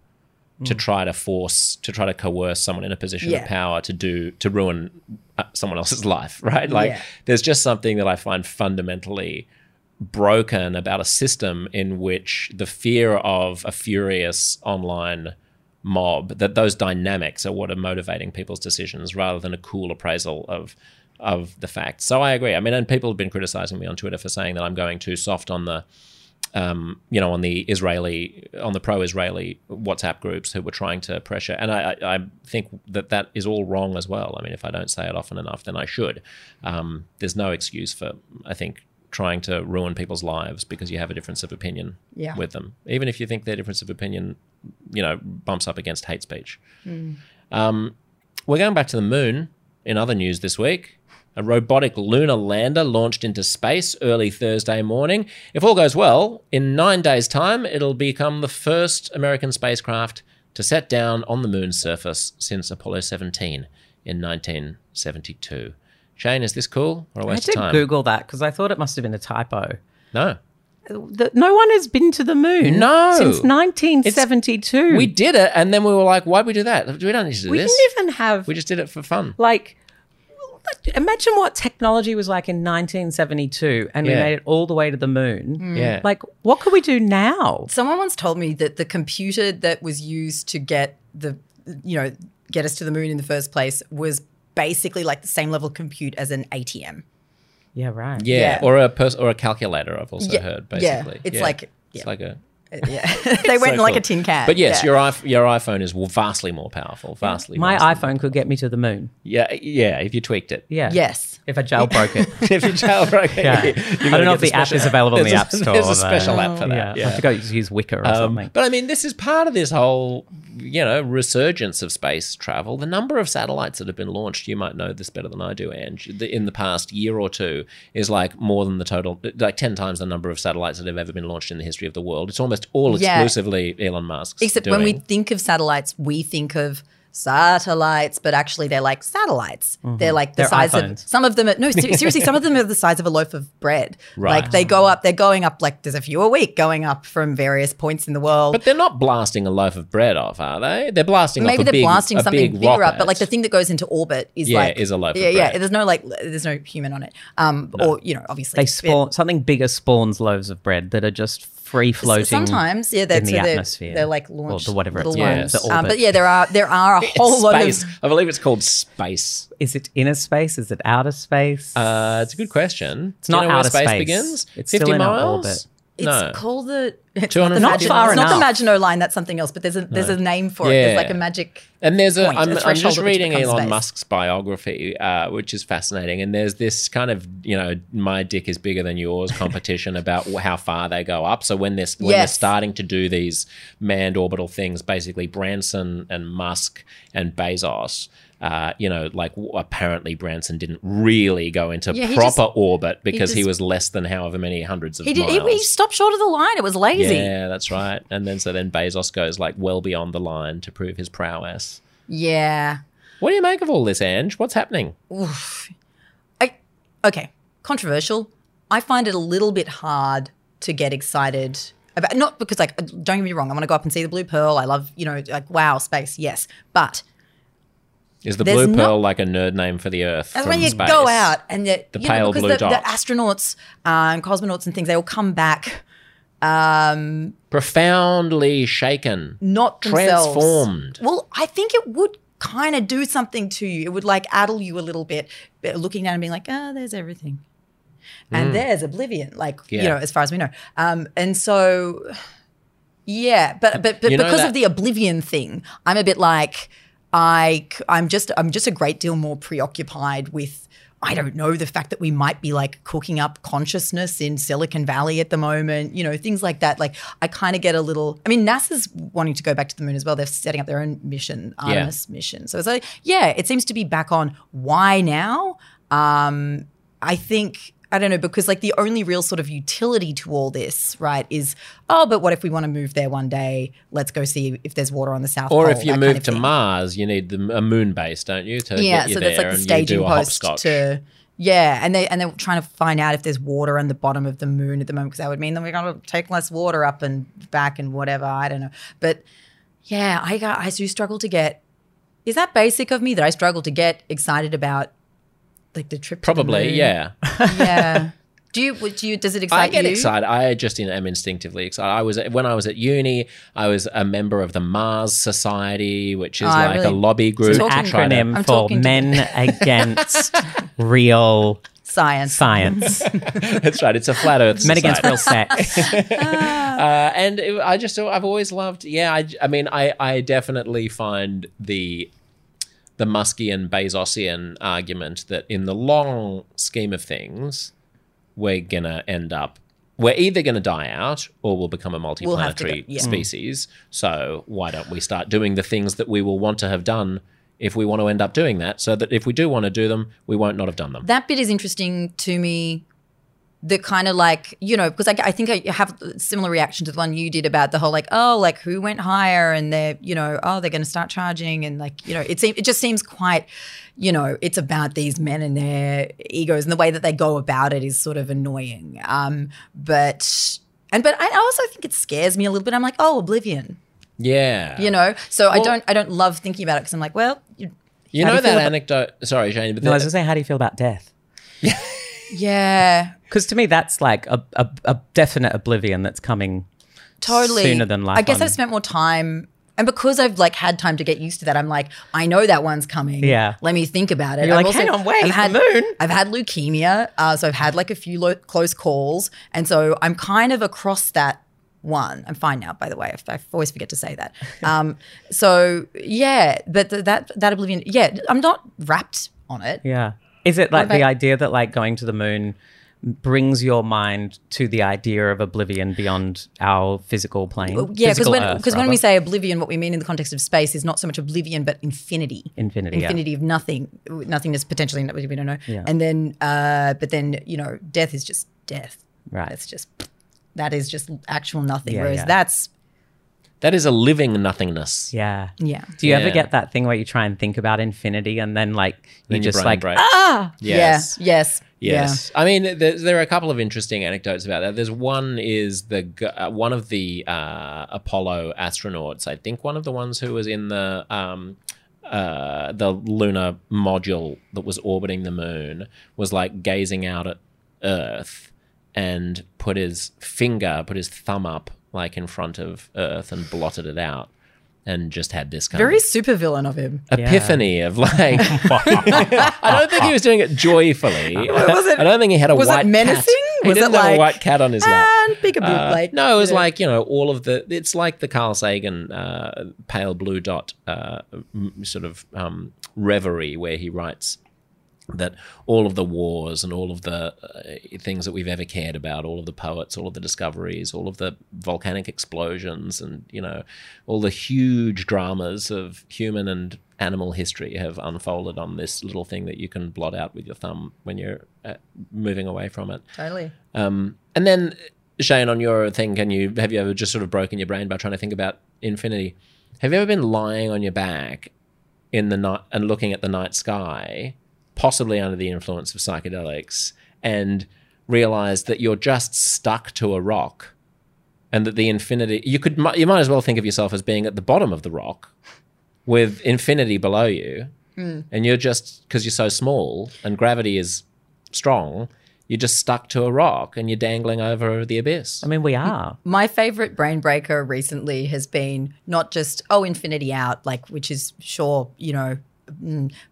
mm. to try to force, to try to coerce someone in a position yeah. of power to do to ruin uh, someone else's life. Right? Like, yeah. there's just something that I find fundamentally broken about a system in which the fear of a furious online mob, that those dynamics are what are motivating people's decisions rather than a cool appraisal of of the facts. So I agree. I mean, and people have been criticizing me on Twitter for saying that I'm going too soft on the, um, you know, on the Israeli, on the pro-Israeli WhatsApp groups who were trying to pressure. And I, I, I think that that is all wrong as well. I mean, if I don't say it often enough, then I should. Um, there's no excuse for, I think, trying to ruin people's lives because you have a difference of opinion yeah. with them, even if you think their difference of opinion, you know, bumps up against hate speech. Mm. Um, we're going back to the moon. In other news this week, a robotic lunar lander launched into space early Thursday morning. If all goes well, in nine days' time, it'll become the first American spacecraft to set down on the moon's surface since Apollo seventeen in nineteen seventy-two. Shane, is this cool or a waste of time? I had to Google that because I thought it must have been a typo. No. The, no one has been to the moon no. since nineteen seventy-two. It's, we did it and then we were like, why'd we do that? We don't need to do we this. We didn't even have... We just did it for fun. Like, imagine what technology was like in nineteen seventy-two and yeah. we made it all the way to the moon. Mm. Yeah. Like, what could we do now? Someone once told me that the computer that was used to get the, you know, get us to the moon in the first place was basically like the same level of compute as an A T M. Yeah, right. Yeah, yeah. or a pers or a calculator I've also yeah. heard, basically. Yeah, it's yeah. like... Yeah. It's like a... Yeah, they went so in like cool. a tin can. But yes, yeah. your, your iPhone is vastly more powerful, vastly My vastly iPhone could get me to the moon. Yeah, yeah, if you tweaked it. Yeah. Yes. If I jailbroke it. If you jailbroke it. Yeah. You, I don't know if the special, app is available in the a, App Store. There's a special though. app for that. Yeah. Yeah. I have to go use Wicker or um, something. But I mean, this is part of this whole, you know, resurgence of space travel. The number of satellites that have been launched, you might know this better than I do, Ange, in the past year or two is like more than the total, like ten times the number of satellites that have ever been launched in the history of the world. It's almost all exclusively yeah. Elon Musk's Except doing. When we think of satellites, we think of satellites, but actually they're like satellites. Mm-hmm. They're like the they're size iPhones. Of some of them. Are, no, seriously, some of them are the size of a loaf of bread. Right. Like they go up. They're going up. Like there's a few a week going up from various points in the world. But they're not blasting a loaf of bread off, are they? They're blasting. Maybe off a they're big, blasting a something big bigger up. But like the thing that goes into orbit is yeah, like is a loaf. Yeah, of bread. Yeah. There's no like there's no human on it. Um, no. Or you know, obviously they spawn it, something bigger spawns loaves of bread that are just free floating. Sometimes, yeah, that's in the so atmosphere. They're, they're like launched. Or the whatever it's yeah, the um, But yeah, there are there are. A whole lot of, I believe it's called space. Is it inner space? Is it outer space? Uh, it's a good question. It's Do not you know outer space, space begins. It's fifty still in miles. Our orbit. It's no. called the it's not, the not far it's enough. Not the Maginot Line. That's something else. But there's a there's no. a name for yeah. it. There's like a magic. And there's a. Point, I'm, a I'm just reading Elon space. Musk's biography, uh, which is fascinating. And there's this kind of you know my dick is bigger than yours competition about how far they go up. So when they're when yes. they're starting to do these manned orbital things, basically Branson and Musk and Bezos. Uh, you know, like apparently Branson didn't really go into yeah, proper just, orbit because he, just, he was less than however many hundreds of he did, miles. He, he stopped short of the line. It was lazy. Yeah, that's right. And then so then Bezos goes like well beyond the line to prove his prowess. Yeah. What do you make of all this, Ange? What's happening? Oof. I, okay, controversial. I find it a little bit hard to get excited about. Not because like, don't get me wrong, I want to go up and see the Blue Pearl. I love, you know, like wow, space, yes. But Is the There's blue pearl like a nerd name for the Earth? That's when you space. Go out and the, the you pale know, because blue the, dot. The astronauts uh, and cosmonauts and things, they all come back um, profoundly shaken, not themselves. Transformed. Well, I think it would kind of do something to you. It would like addle you a little bit, looking down and being like, oh, there's everything. And mm. there's oblivion, like, yeah. you know, as far as we know. Um, and so, yeah, but but, but you know because that- of the oblivion thing, I'm a bit like, I, I'm just I'm just a great deal more preoccupied with, I don't know, the fact that we might be like cooking up consciousness in Silicon Valley at the moment, you know, things like that. Like I kind of get a little, I mean, NASA's wanting to go back to the moon as well. They're setting up their own mission, Artemis yeah. mission. So it's like, yeah, it seems to be back on why now? Um, I think, I don't know, because like the only real sort of utility to all this, right, is, oh, but what if we want to move there one day? Let's go see if there's water on the South Pole. Or if you move to Mars, you need the, a moon base, don't you, to get you there? Yeah, so that's like the staging post to... Yeah, and they and they're trying to find out if there's water on the bottom of the moon at the moment, because that would mean that we're going to take less water up and back and whatever. I don't know, but yeah, I got, I do struggle to get. Is that basic of me that I struggle to get excited about, like the trip? Probably, to the moon? yeah, yeah. Do you? Do you? Does it excite you? I get you? excited. I just you know, am instinctively excited. I was when I was at uni. I was a member of the Mars Society, which is oh, like really, a lobby group. So an acronym to, for Men Against Real Science. Science. That's right. It's a flat Earth. Men Against Real Sex. uh, and it, I just, I've always loved. Yeah, I, I mean, I, I definitely find the. the Muskian Bezosian argument that in the long scheme of things, we're going to end up, we're either going to die out or we'll become a multi-planetary we'll go, yeah. species. Mm. So why don't we start doing the things that we will want to have done if we want to end up doing that, so that if we do want to do them, we won't not have done them. That bit is interesting to me. The kind of like, you know, because I, I think I have a similar reaction to the one you did about the whole like, oh, like who went higher and they're, you know, oh, they're going to start charging and like, you know, it, it just seems quite, you know, it's about these men and their egos and the way that they go about it is sort of annoying. Um, but, and, but I also think it scares me a little bit. I'm like, oh, oblivion. Yeah. You know, so well, I don't, I don't love thinking about it because I'm like, well. You, you know that anecdote, about- sorry, Shane. But no, I was going to say, how do you feel about death? Yeah. Yeah. Because to me that's like a, a, a definite oblivion that's coming totally sooner than life. I guess on. I've spent more time and because I've like had time to get used to that, I'm like, I know that one's coming. Yeah. Let me think about it. You're I've like, hang on, wait, I've had, the moon. I've had leukemia, uh, so I've had like a few lo- close calls and so I'm kind of across that one. I'm fine now, by the way. I, I always forget to say that. Um, so yeah, but th- that, that oblivion, yeah, I'm not wrapped on it. Yeah. Is it like the idea that like going to the moon brings your mind to the idea of oblivion beyond our physical plane? Well, yeah, because when, when we say oblivion, what we mean in the context of space is not so much oblivion but infinity. Infinity, Infinity yeah. of nothing, nothingness potentially, we don't know. Yeah. And then, uh, but then, you know, death is just death. Right. It's just, that is just actual nothing, yeah, whereas yeah. that's. That is a living nothingness. Yeah. Yeah. Do you yeah. ever get that thing where you try and think about infinity and then like you then just like, breaks. ah, yes. Yeah, yes. Yes. Yeah. I mean, there are a couple of interesting anecdotes about that. There's one is the uh, one of the uh, Apollo astronauts, I think one of the ones who was in the um, uh, the lunar module that was orbiting the moon was like gazing out at Earth and put his finger, put his thumb up like in front of Earth and blotted it out and just had this kind very of... Very supervillain of him. Epiphany yeah. of like... I don't think he was doing it joyfully. Was it, I don't think he had a white cat. Was it menacing? He was didn't it have like, a white cat on his lap. And big a blue uh, plate. No, it was yeah. like, you know, all of the... It's like the Carl Sagan uh, pale blue dot uh, m- sort of um, reverie where he writes... that all of the wars and all of the uh, things that we've ever cared about, all of the poets, all of the discoveries, all of the volcanic explosions and, you know, all the huge dramas of human and animal history have unfolded on this little thing that you can blot out with your thumb when you're uh, moving away from it. Totally. Um, and then, Shane, on your thing, can you have you ever just sort of broken your brain by trying to think about infinity? Have you ever been lying on your back in the night and looking at the night sky, possibly under the influence of psychedelics, and realize that you're just stuck to a rock and that the infinity, you could, you might as well think of yourself as being at the bottom of the rock with infinity below you mm. and you're just, because you're so small and gravity is strong, You're just stuck to a rock and you're dangling over the abyss. I mean, we are. My favourite brain breaker recently has been not just, oh, infinity out, like, which is sure, you know,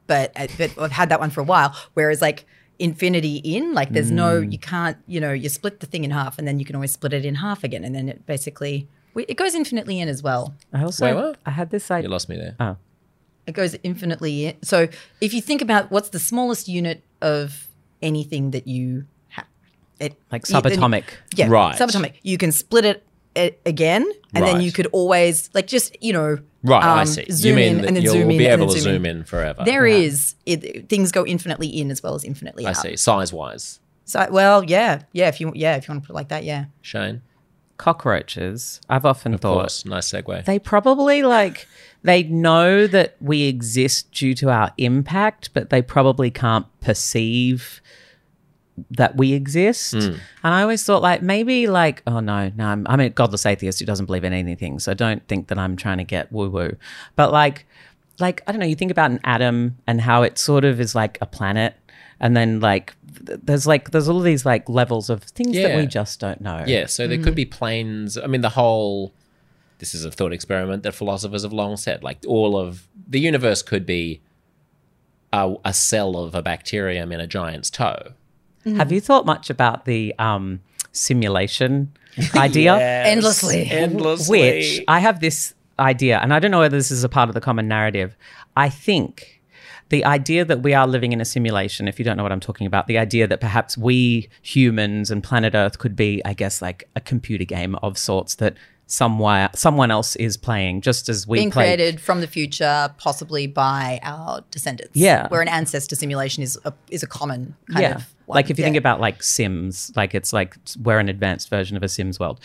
but, but I've had that one for a while, whereas like infinity in, like there's mm. no, you can't, you know, you split the thing in half and then you can always split it in half again and then it basically, it goes infinitely in as well. I also, Wait, what? I had this idea. You lost me there. Oh. It goes infinitely in. So if you think about what's the smallest unit of anything that you have. It, like subatomic. You, yeah, right. subatomic. You can split it a- again and right. then you could always like just, you know, right, um, I see. zoom you mean in and then zoom in. You'll be able to zoom, zoom in. in forever. There yeah. is. It, things go infinitely in as well as infinitely I out. I see. Size-wise. So, well, yeah. Yeah, if you yeah, if you want to put it like that, yeah. Shane? Cockroaches, I've often of thought. Of course, nice segue. They probably like... They know that we exist due to our impact, but they probably can't perceive that we exist. Mm. And I always thought like maybe like, oh, no, no, I'm, I'm a godless atheist who doesn't believe in anything, so don't think that I'm trying to get woo-woo. But like, like I don't know, you think about an atom and how it sort of is like a planet and then like th- there's like there's all these like levels of things yeah. that we just don't know. Yeah, so there mm. could be planes. I mean, the whole... This is a thought experiment that philosophers have long said. Like all of the universe could be a, a cell of a bacterium in a giant's toe. Mm. Have you thought much about the um, simulation idea? Yes. Endlessly. Endlessly. Which I have this idea, and I don't know whether this is a part of the common narrative. I think... The idea that we are living in a simulation, if you don't know what I'm talking about, the idea that perhaps we humans and planet Earth could be, I guess, like a computer game of sorts that somewhere, someone else is playing just as we play. Being created from the future, possibly by our descendants. Yeah. Where an ancestor simulation is a, is a common kind yeah. of one. Like if you yeah. think about like Sims, like it's like we're an advanced version of a Sims world.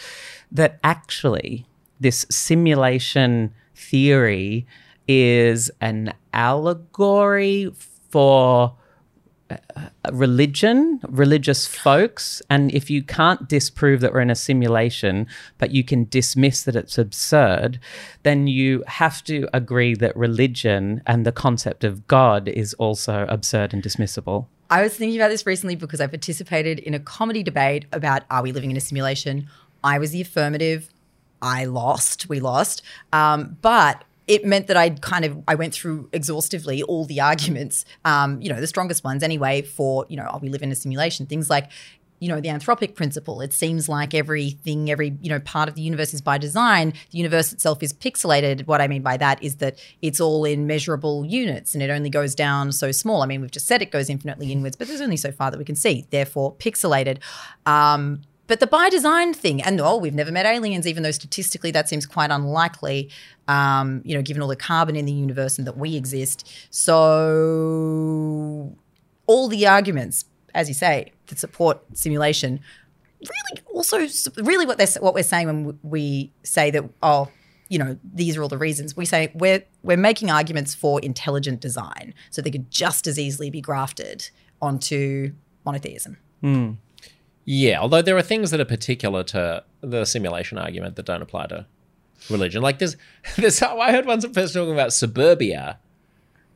That actually this simulation theory is an allegory for religion, religious folks. And if you can't disprove that we're in a simulation, but you can dismiss that it's absurd, then you have to agree that religion and the concept of God is also absurd and dismissible. I was thinking about this recently because I participated in a comedy debate about are we living in a simulation? I was the affirmative. I lost. We lost. Um, but... It meant that I kind of I went through exhaustively all the arguments, um, you know, the strongest ones anyway for, you know, oh, we live in a simulation, things like, you know, the anthropic principle. It seems like everything, every, you know, part of the universe is by design. The universe itself is pixelated. What I mean by that is that it's all in measurable units and it only goes down so small. I mean, we've just said it goes infinitely inwards, but there's only so far that we can see, therefore pixelated. Um, but the by design thing, and oh, we've never met aliens, even though statistically that seems quite unlikely, um, you know, given all the carbon in the universe and that we exist. So all the arguments, as you say, that support simulation, really also really what they're what we're saying when we say that, oh, you know, these are all the reasons. We say we're we're making arguments for intelligent design, so they could just as easily be grafted onto monotheism. Mm. Yeah, although there are things that are particular to the simulation argument that don't apply to religion. Like there's, there's I heard one person talking about suburbia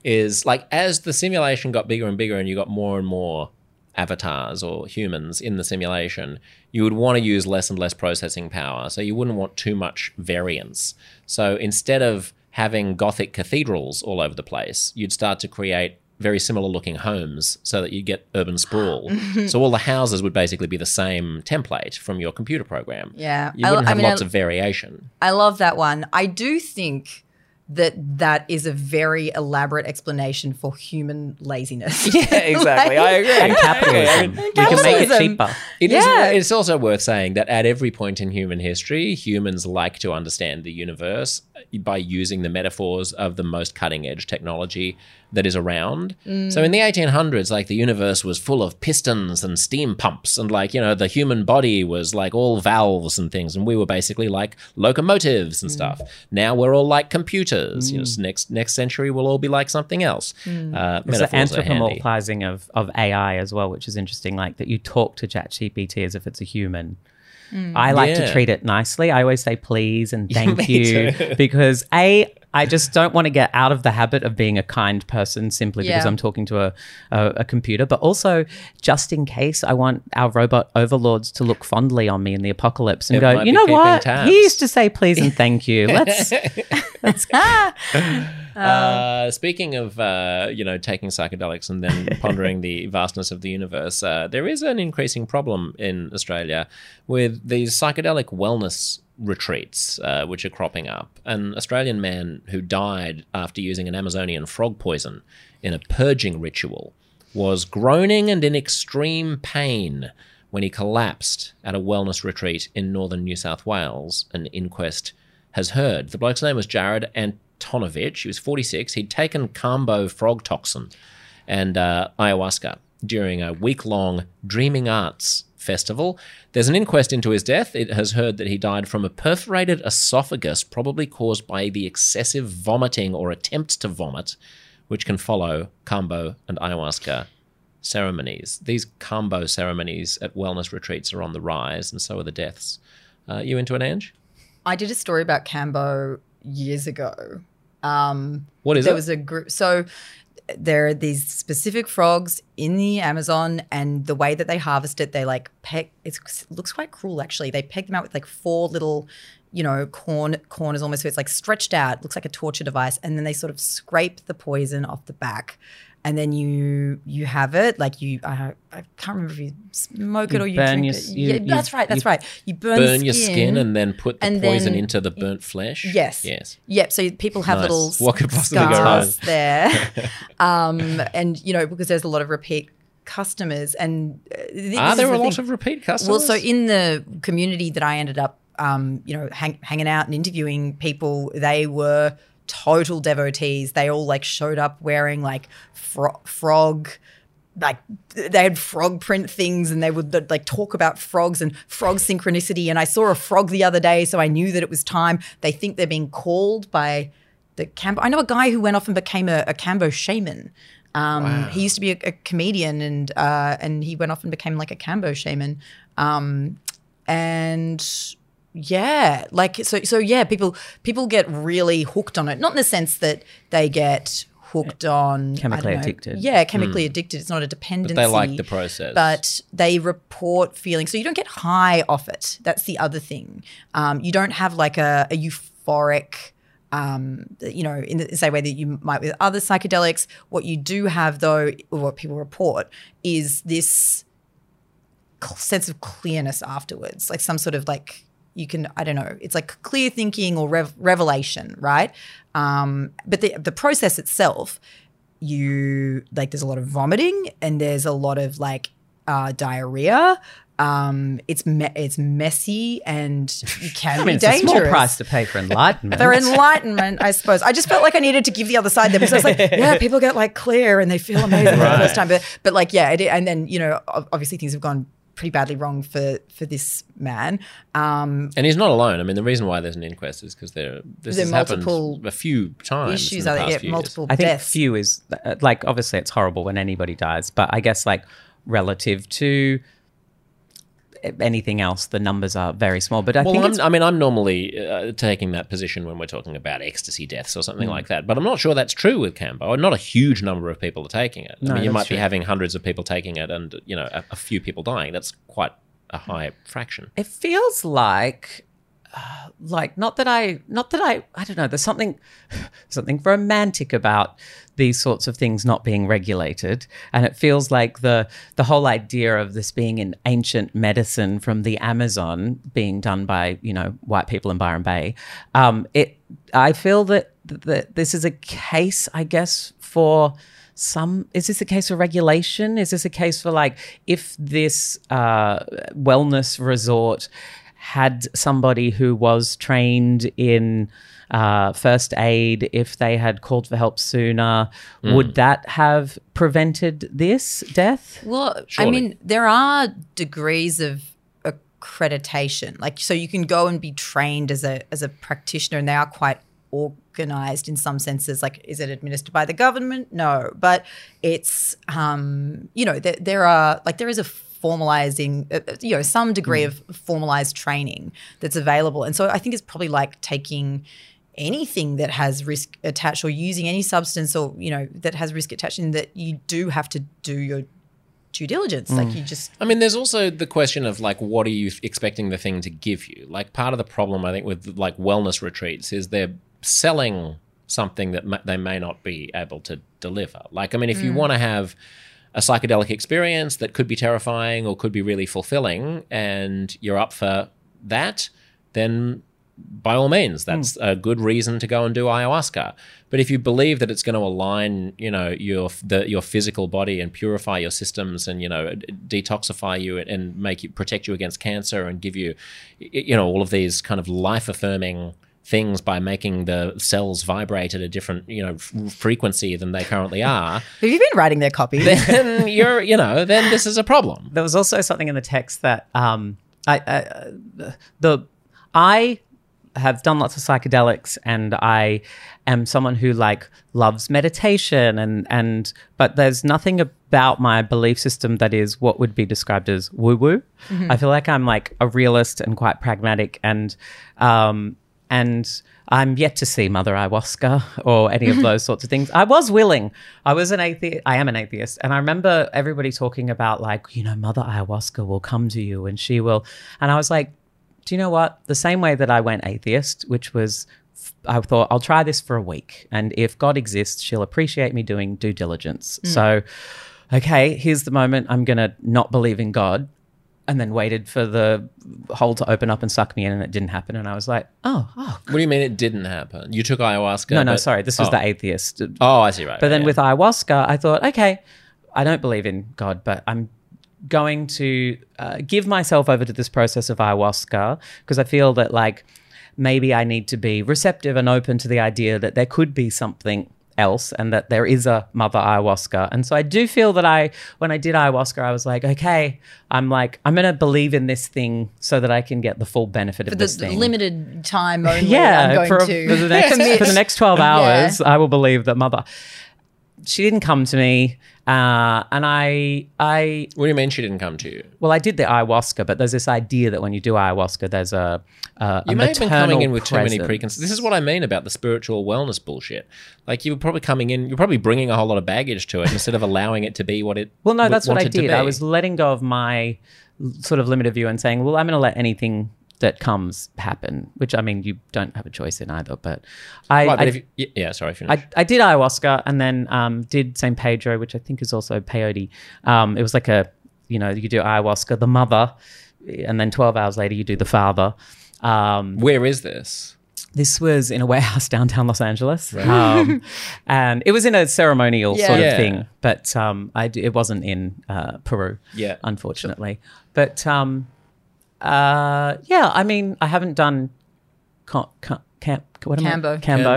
is like as the simulation got bigger and bigger and you got more and more avatars or humans in the simulation, you would want to use less and less processing power. So you wouldn't want too much variance. So instead of having Gothic cathedrals all over the place, you'd start to create very similar looking homes so that you get urban sprawl. So all the houses would basically be the same template from your computer program. Yeah. You wouldn't I, have I mean, lots I, of variation. I love that one. I do think that that is a very elaborate explanation for human laziness. Yeah, exactly. Like, I agree. And capitalism. And capitalism. You can make it cheaper. It yeah. is, it's also worth saying that at every point in human history, humans like to understand the universe by using the metaphors of the most cutting-edge technology that is around. Mm. So in the eighteen hundreds, like the universe was full of pistons and steam pumps and like, you know, the human body was like all valves and things and we were basically like locomotives and mm. stuff. Now we're all like computers. Mm. You know, next next century we'll all be like something else. Mm. Uh, There's an anthropomorphizing of, of A I as well, which is interesting, like that you talk to ChatGPT as if it's a human. Mm. I like yeah. to treat it nicely. I always say please and thank you because A, I just don't want to get out of the habit of being a kind person simply yeah. because I'm talking to a, a, a computer. But also, just in case, I want our robot overlords to look fondly on me in the apocalypse and it go, you know what? Tabs. He used to say please and thank you. Let's... let's Uh, speaking of, uh, you know, taking psychedelics and then pondering the vastness of the universe, uh, there is an increasing problem in Australia with these psychedelic wellness retreats, uh, which are cropping up. An Australian man who died after using an Amazonian frog poison in a purging ritual was groaning and in extreme pain when he collapsed at a wellness retreat in northern New South Wales, an inquest has heard. The bloke's name was Jared and Tonovich. He was forty-six. He'd taken Kambo frog toxin and uh, ayahuasca during a week-long Dreaming Arts festival. There's an inquest into his death. It has heard that he died from a perforated esophagus, probably caused by the excessive vomiting or attempts to vomit, which can follow Kambo and ayahuasca ceremonies. These Kambo ceremonies at wellness retreats are on the rise, and so are the deaths. Uh, you into an Ange? I did a story about Kambo years ago. Um, what is there it? There was a group. So there are these specific frogs in the Amazon, and the way that they harvest it, they like peg. It's, it looks quite cruel, actually. They peg them out with like four little, you know, corn corners almost. So it's like stretched out, looks like a torture device, and then they sort of scrape the poison off the back, and then you you have it. Like you, I, I can't remember if you smoke you it or you drink your, it. You, yeah, you, that's right. That's you, right. You burn, burn skin, your skin and then put the poison then, into the burnt flesh. Yes. Yes. Yep. So people have nice. little what could possibly scars go there, um, and you know because there's a lot of repeat customers. And th- are there the a thing. lot of repeat customers? Well, so in the community that I ended up, um, you know, hang, hanging out and interviewing people, they were total devotees. They all like showed up wearing like fro- frog, like they had frog print things, and they would like talk about frogs and frog synchronicity. And I saw a frog the other day, so I knew that it was time. They think they're being called by the Kambo. I know a guy who went off and became a, a Kambo shaman. Um, wow. He used to be a, a comedian, and uh, and he went off and became like a Kambo shaman. Um, and Yeah, like so. So yeah, people people get really hooked on it. Not in the sense that they get hooked on chemically I don't know, addicted. Yeah, chemically mm. addicted. It's not a dependency. But they like the process. But they report feelings. So you don't get high off it. That's the other thing. Um, you don't have like a, a euphoric, um, you know, in the same way that you might with other psychedelics. What you do have though, or what people report, is this sense of clearness afterwards, like some sort of like. You can, I don't know, it's like clear thinking or rev- revelation, right? Um, but the, the process itself, you, like there's a lot of vomiting and there's a lot of like uh, diarrhea. Um, it's me- it's messy and you can I mean, be it's dangerous. It's a small price to pay for enlightenment. For enlightenment, I suppose. I just felt like I needed to give the other side there because I was like, yeah, people get like clear and they feel amazing right. for the first time. But, but like, yeah, it, and then, you know, obviously things have gone pretty badly wrong for for this man. Um, and he's not alone. I mean, the reason why there's an inquest is because there this there has happened a few times issues in the past yeah, few multiple years. I think few is, like, obviously it's horrible when anybody dies, but I guess, like, relative to anything else, the numbers are very small. But I well, think I'm, I mean, I'm normally uh, taking that position when we're talking about ecstasy deaths or something mm. like that. But I'm not sure that's true with Kambo. Not a huge number of people are taking it. No, I mean, you might true. be having hundreds of people taking it, and you know, a, a few people dying. That's quite a high fraction. It feels like, uh, like not that I, not that I, I don't know. There's something, something romantic about these sorts of things not being regulated, and it feels like the the whole idea of this being an ancient medicine from the Amazon being done by, you know, white people in Byron Bay. Um, it I feel that, that this is a case, I guess, for some. Is this a case for regulation? Is this a case for like if this uh, wellness resort had somebody who was trained in Uh, first aid, if they had called for help sooner, mm. would that have prevented this death? Well, surely. I mean, there are degrees of accreditation. Like, so you can go and be trained as a as a practitioner, and they are quite organised in some senses. Like, is it administered by the government? No. But it's, um, you know, there, there are, like, there is a formalizing, you know, some degree mm. of formalized training that's available. And so I think it's probably like taking anything that has risk attached or using any substance or, you know, that has risk attached, in that you do have to do your due diligence. Mm. Like you just... I mean, there's also the question of like, what are you expecting the thing to give you? Like part of the problem, I think, with like wellness retreats is they're selling something that ma- they may not be able to deliver. Like, I mean, if mm. you want to have a psychedelic experience that could be terrifying or could be really fulfilling and you're up for that, then by all means, that's mm. a good reason to go and do ayahuasca. But if you believe that it's going to align, you know, your the, your physical body and purify your systems and, you know, detoxify you and make you, protect you against cancer and give you, you know, all of these kind of life-affirming things by making the cells vibrate at a different, you know, f- frequency than they currently are. Have you been writing their copy? Then you're, you know, then this is a problem. There was also something in the text that um, I uh, the I. have done lots of psychedelics, and I am someone who like loves meditation and and but there's nothing about my belief system that is what would be described as woo-woo. Mm-hmm. I feel like I'm like a realist and quite pragmatic, and um and I'm yet to see Mother Ayahuasca or any of those sorts of things. I was willing. I was an atheist. I am an atheist. And I remember everybody talking about like, you know, Mother Ayahuasca will come to you and she will. And I was like, do you know what? The same way that I went atheist, which was I thought I'll try this for a week, and if God exists, she'll appreciate me doing due diligence. Mm. So, okay, here's the moment I'm going to not believe in God, and then waited for the hole to open up and suck me in, and it didn't happen. And I was like, oh, oh. What do you mean it didn't happen? You took ayahuasca? No, no, but, sorry. This was oh. the atheist. Oh, I see, right. But right, then yeah. with ayahuasca, I thought, okay, I don't believe in God, but I'm going to uh, give myself over to this process of ayahuasca, because I feel that like maybe I need to be receptive and open to the idea that there could be something else and that there is a Mother Ayahuasca. And so I do feel that I, when I did ayahuasca, I was like, okay, I'm like, I'm going to believe in this thing so that I can get the full benefit for of this the thing. For the limited time only, yeah, I'm going for, a, to for, the next, for the next twelve hours, yeah. I will believe that Mother... She didn't come to me, uh, and I, I. What do you mean she didn't come to you? Well, I did the ayahuasca, but there's this idea that when you do ayahuasca, there's a, a you a may have been coming in with presence. Too many preconceptions. This is what I mean about the spiritual wellness bullshit. Like you were probably coming in, you're probably bringing a whole lot of baggage to it instead of allowing it to be what it. Well, no, that's what I did. I was letting go of my sort of limited view and saying, well, I'm going to let anything that comes happen, which I mean you don't have a choice in either, but I, right, but I if you, yeah sorry I, I did ayahuasca and then um did San Pedro, which I think is also peyote. Um it was like a, you know, you do ayahuasca, the mother, and then twelve hours later you do the father. Um where is this? This was in a warehouse downtown Los Angeles, right. Um, and it was in a ceremonial yeah. sort of yeah. thing, but um I it wasn't in uh Peru, yeah unfortunately, sure. but um Uh, yeah, I mean, I haven't done com- com- camp. What am Kambo. I? Kambo.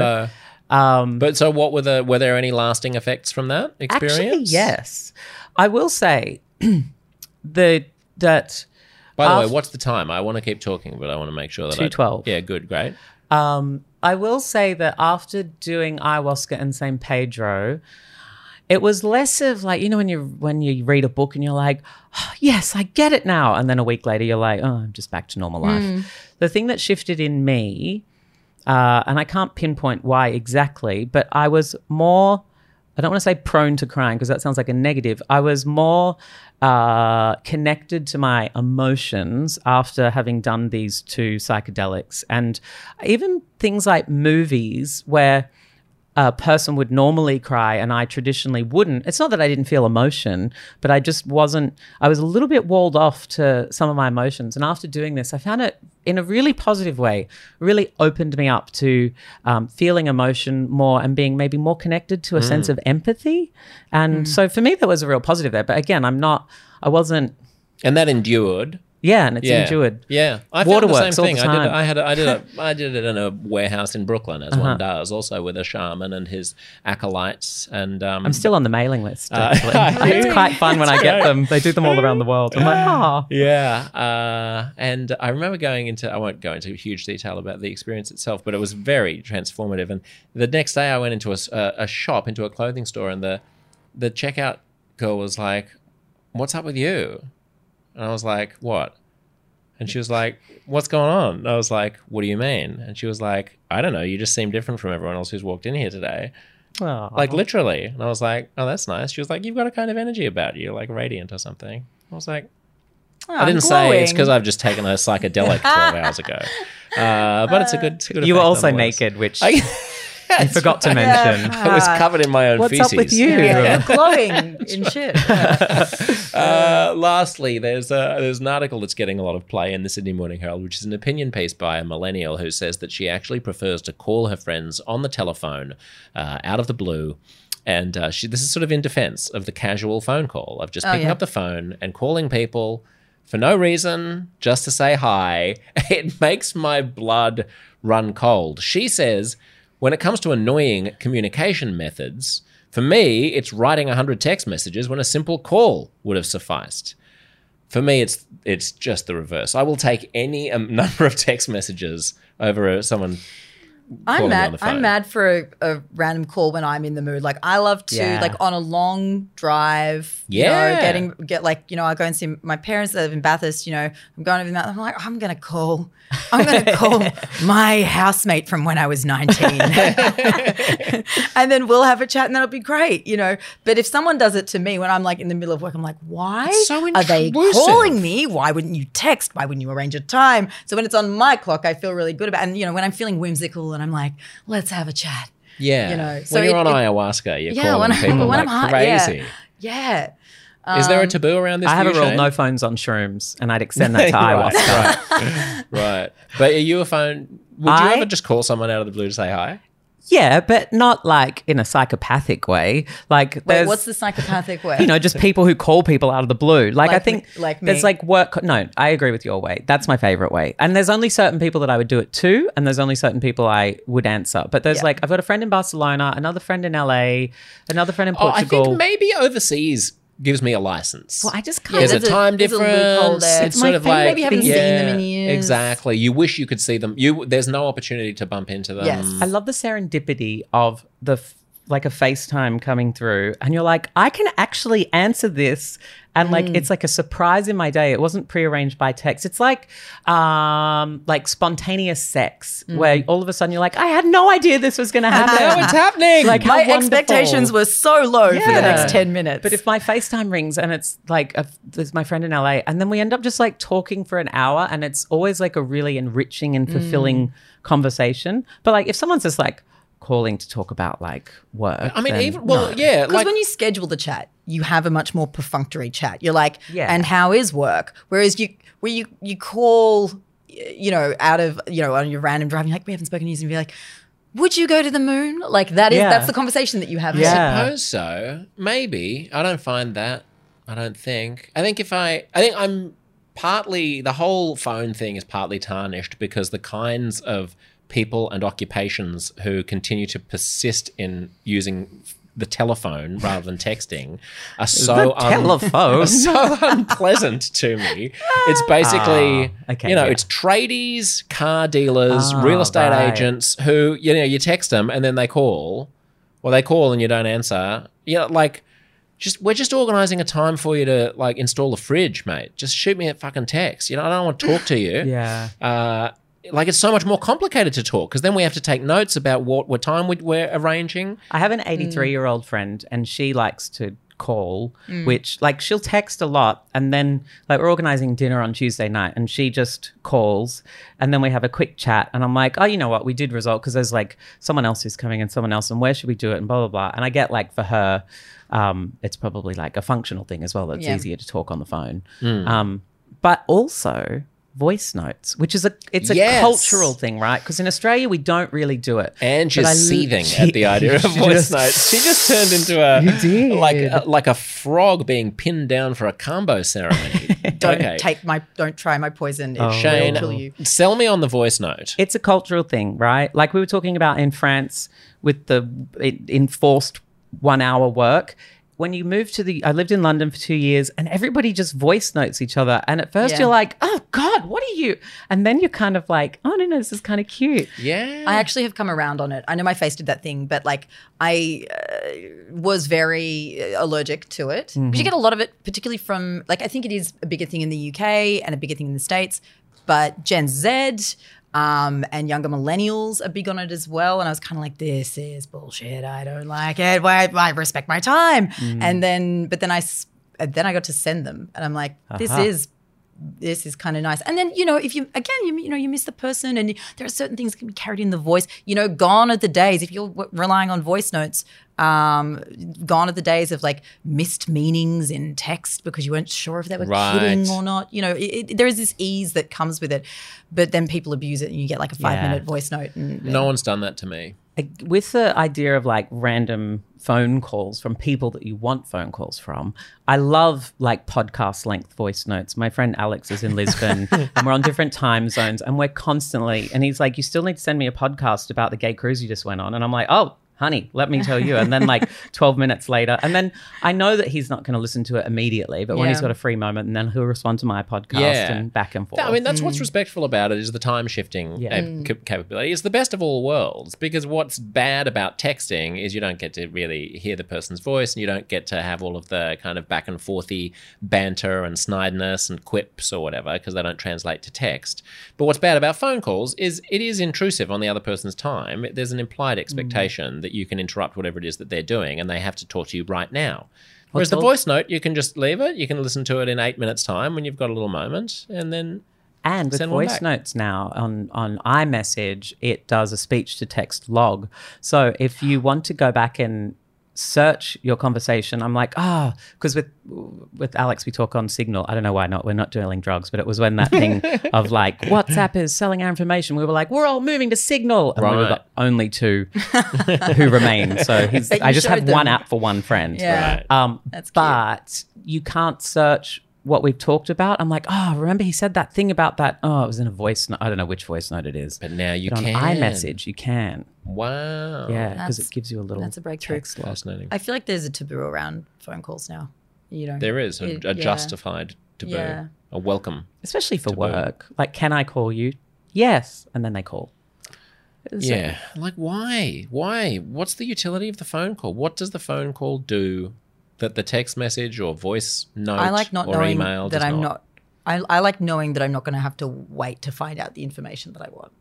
Kambo. Um, but so, what were the? Were there any lasting effects from that experience? Actually, yes. I will say the that. By the after, way, what's the time? I want to keep talking, but I want to make sure that two twelve. Yeah, good, great. Um, I will say that after doing ayahuasca in San Pedro, it was less of like, you know, when you when you read a book and you're like, oh, yes, I get it now. And then a week later, you're like, oh, I'm just back to normal life. Mm. The thing that shifted in me, uh, and I can't pinpoint why exactly, but I was more, I don't want to say prone to crying because that sounds like a negative. I was more uh, connected to my emotions after having done these two psychedelics. And even things like movies where a person would normally cry and I traditionally wouldn't. It's not that I didn't feel emotion, but I just wasn't, I was a little bit walled off to some of my emotions. And after doing this, I found it in a really positive way, really opened me up to um, feeling emotion more and being maybe more connected to a mm. sense of empathy. And mm. so for me, that was a real positive there. But again, I'm not, I wasn't. And that endured. Yeah, and it's yeah. endured. Yeah, I found the same thing. I did. I had. A, I did. A, I did it in a warehouse in Brooklyn, as uh-huh. one does, also with a shaman and his acolytes. And um, I'm still on the mailing list. Uh, it's quite fun when I get them. They do them all around the world. I'm like, ah, oh. yeah. Uh, and I remember going into. I won't go into huge detail about the experience itself, but it was very transformative. And the next day, I went into a, a shop, into a clothing store, and the the checkout girl was like, "What's up with you?" And I was like, what? And she was like, what's going on? And I was like, what do you mean? And she was like, I don't know. You just seem different from everyone else who's walked in here today. Oh. Like literally. And I was like, oh, that's nice. She was like, you've got a kind of energy about you, like radiant or something. I was like, oh, I didn't say it's because I've just taken a psychedelic twelve hours ago. Uh, but it's a good, it's a good You were also naked, which I forgot to mention. Yeah. I was covered in my own What's feces. What's up with you? Yeah. Yeah. Glowing in shit. Yeah. Uh, lastly, there's, a, there's an article that's getting a lot of play in the Sydney Morning Herald, which is an opinion piece by a millennial who says that she actually prefers to call her friends on the telephone uh, out of the blue. And uh, she, this is sort of in defense of the casual phone call of just picking oh, yeah. up the phone and calling people for no reason, just to say hi. It makes my blood run cold. She says, when it comes to annoying communication methods, for me, it's writing one hundred text messages when a simple call would have sufficed. For me, it's it's just the reverse. I will take any um, number of text messages over uh, someone... I'm mad. I'm mad for a, a random call when I'm in the mood. Like I love to, yeah. like on a long drive. Yeah, you know, getting get like you know, I go and see my parents that live in Bathurst. You know, I'm going over that. I'm like, I'm gonna call. I'm gonna call my housemate from when I was nineteen, and then we'll have a chat, and that'll be great. You know, but if someone does it to me when I'm like in the middle of work, I'm like, why so are they calling me? Why wouldn't you text? Why wouldn't you arrange a time? So when it's on my clock, I feel really good about. And you know, when I'm feeling whimsical. And I'm like, let's have a chat. Yeah. You know, so when you're it, on it, ayahuasca, you're yeah, calling when people I'm, when like I'm hot, crazy. Yeah. yeah. Um, Is there a taboo around this? I have a rule, no phones on shrooms, and I'd extend that to ayahuasca. Right. right. But are you a phone? Would I, you ever just call someone out of the blue to say hi? Yeah, but not like in a psychopathic way. Like, wait, what's the psychopathic way? You know, just people who call people out of the blue. Like, like I think me, like me. There's like work. No, I agree with your way. That's my favorite way. And there's only certain people that I would do it to, and there's only certain people I would answer. But there's yeah. like, I've got a friend in Barcelona, another friend in L A, another friend in Portugal. Oh, I think maybe overseas gives me a license. Well, I just can't. Yeah, there's, there's a time a, difference. A there. It's, it's sort of like maybe you haven't yeah, seen them in years. Exactly. You wish you could see them. You there's no opportunity to bump into them. Yes. I love the serendipity of the like a FaceTime coming through, and you're like, I can actually answer this, and like mm. it's like a surprise in my day. It wasn't prearranged by text. It's like um like spontaneous sex mm. where all of a sudden you're like, I had no idea this was going to happen. Now it's happening. Like my wonderful. Expectations were so low yeah. for the next ten minutes. But if my FaceTime rings and it's like a, there's my friend in L A, and then we end up just like talking for an hour, and it's always like a really enriching and fulfilling mm. conversation. But like if someone's just like calling to talk about like work. I mean, even well, no. yeah. Because like, when you schedule the chat, you have a much more perfunctory chat. You're like, yeah. and how is work? Whereas you, where you, you call, you know, out of, you know, on your random drive, you're like, we haven't spoken to you, and you're like, would you go to the moon? Like that is, yeah. that's the conversation that you have. Yeah. I suppose so. Maybe. I don't find that. I don't think. I think if I, I think I'm partly, the whole phone thing is partly tarnished because the kinds of people and occupations who continue to persist in using the telephone rather than texting are so the telephone un- are so unpleasant to me. It's basically, oh, okay, you know, yeah. it's tradies, car dealers, oh, real estate right. agents who, you know, you text them and then they call, or they call and you don't answer. You know, like, just we're just organising a time for you to like install a fridge, mate. Just shoot me a fucking text. You know, I don't want to talk to you. yeah. Uh, Like it's so much more complicated to talk because then we have to take notes about what, what time we're arranging. I have an eighty-three-year-old mm. friend, and she likes to call, mm. which like she'll text a lot, and then like we're organising dinner on Tuesday night, and she just calls, and then we have a quick chat, and I'm like, oh, you know what, we did result because there's like someone else who's coming and someone else, and where should we do it and blah, blah, blah. And I get like for her, um, it's probably like a functional thing as well. It's yeah. easier to talk on the phone, mm. um, but also. Voice notes, which is a it's a yes. cultural thing, right? Because in Australia we don't really do it. And she's seething she, at the idea of voice just, notes. She just turned into a like a, like a frog being pinned down for a Kambo ceremony. don't okay. take my don't try my poison. Oh, Shane, kill you. Sell me on the voice note. It's a cultural thing, right? Like we were talking about in France with the enforced one hour work. When you move to the, I lived in London for two years and everybody just voice notes each other. And at first yeah. you're like, oh God, what are you? And then you're kind of like, oh no, no, this is kind of cute. Yeah. I actually have come around on it. I know my face did that thing, but like I uh, was very allergic to it. Mm-hmm. But you get a lot of it, particularly from, like I think it is a bigger thing in the U K and a bigger thing in the States. But Gen Z um, and younger millennials are big on it as well. And I was kind of like, this is bullshit. I don't like it. Why? I respect my time. Mm. And then, but then I, then I got to send them, and I'm like, this uh-huh. is. This is kind of nice. And then, you know, if you, again, you, you know, you miss the person, and there are certain things that can be carried in the voice. You know, gone are the days, if you're w- relying on voice notes, um, gone are the days of like missed meanings in text because you weren't sure if they were right. kidding or not. You know, it, it, there is this ease that comes with it, but then people abuse it and you get like a five yeah. minute voice note. And, and no one's done that to me. With the idea of like random phone calls from people that you want phone calls from, I love like podcast length voice notes. My friend Alex is in Lisbon and we're on different time zones, and we're constantly, and he's like, you still need to send me a podcast about the gay cruise you just went on. And I'm like, oh, honey, let me tell you. And then like twelve minutes later, and then I know that he's not going to listen to it immediately, but yeah. when he's got a free moment, and then he'll respond to my podcast yeah. and back and forth. I mean, that's mm. what's respectful about it, is the time shifting yeah. ab- mm. capability. It's the best of all worlds, because what's bad about texting is you don't get to really hear the person's voice, and you don't get to have all of the kind of back and forthy banter and snideness and quips or whatever, because they don't translate to text. But what's bad about phone calls is it is intrusive on the other person's time. There's an implied expectation mm. that you can interrupt whatever it is that they're doing, and they have to talk to you right now. Whereas the voice note, you can just leave it. You can listen to it in eight minutes' time when you've got a little moment, and then and with voice notes now on on iMessage, it does a speech to text log. So if you want to go back and search your conversation, I'm like, ah, oh, because with with Alex we talk on Signal. I don't know why not. We're not dealing drugs, but it was when that thing of like WhatsApp is selling our information. We were like, we're all moving to Signal, and right. we were the only two who remain. So he's, I just have them. One app for one friend. Yeah, right. um, That's cute. But you can't search what we've talked about. I'm like, oh, remember he said that thing about that. Oh, it was in a voice note. I don't know which voice note it is. But now you but can. On iMessage, you can. Wow. Yeah, because it gives you a little that's a breakthrough. Text Fascinating. I feel like there's a taboo around phone calls now. You know, there is a, it, a justified yeah. taboo, yeah. a welcome. Especially for taboo. Work. Like, can I call you? Yes. And then they call. Yeah. So, like, why? Why? What's the utility of the phone call? What does the phone call do that the text message or voice note I like not or knowing email that does I'm not? not I, I like knowing that I'm not going to have to wait to find out the information that I want.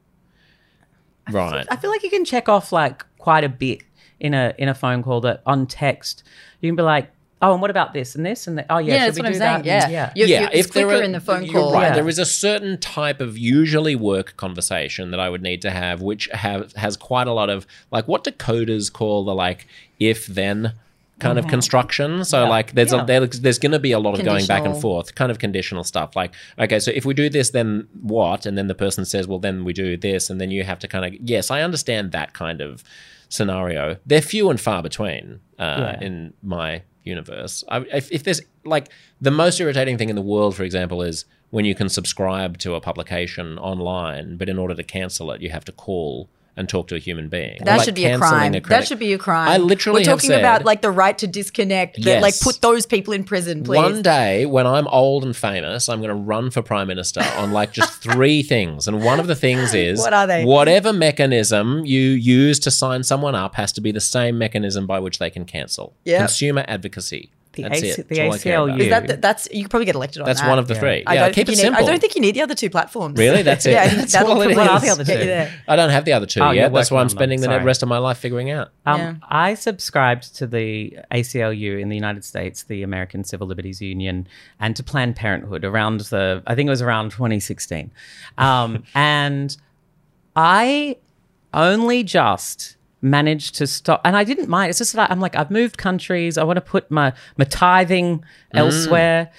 I right. feel, I feel like you can check off like quite a bit in a in a phone call that on text you can be like, oh, and what about this and this and that? Oh, yeah, yeah should that's we what do I'm that? Saying. Yeah, yeah. You're, yeah. You're, it's if quicker there are, in the phone you're call. Right. Yeah. There is a certain type of usually work conversation that I would need to have, which have has quite a lot of like what decoders call the like if then kind mm-hmm. of construction. So yeah. like there's yeah. a, there, there's going to be a lot of going back and forth, kind of conditional stuff. Like, okay, so if we do this, then what? And then the person says, well, then we do this. And then you have to kind of, yes, I understand that kind of scenario. They're few and far between uh, yeah. in my universe. I, if, if there's like the most irritating thing in the world, for example, is when you can subscribe to a publication online, but in order to cancel it, you have that call and talk to a human being. That like should be a crime. A that should be a crime. I literally We're talking have said, about like the right to disconnect. Yes. That, like put those people in prison, please. One day when I'm old and famous, I'm going to run for prime minister on like just three things. And one of the things is what are they? Whatever mechanism you use to sign someone up has to be the same mechanism by which they can cancel. Yep. Consumer advocacy. The, that's A C, it. the A C L U. Is that the, that's, you could probably get elected on that's that. That's one of the yeah. three. Yeah, keep it need, simple. I don't think you need the other two platforms. Really? That's it? Yeah, I think that's all it is. The other two. I don't have the other two oh, yet. That's why I'm spending the rest of my life figuring out. Um, yeah. I subscribed to the A C L U in the United States, the American Civil Liberties Union, and to Planned Parenthood around the, I think it was around twenty sixteen. Um, and I only just... managed to stop, and I didn't mind. It's just that I'm like, I've moved countries. I want to put my my tithing mm. elsewhere.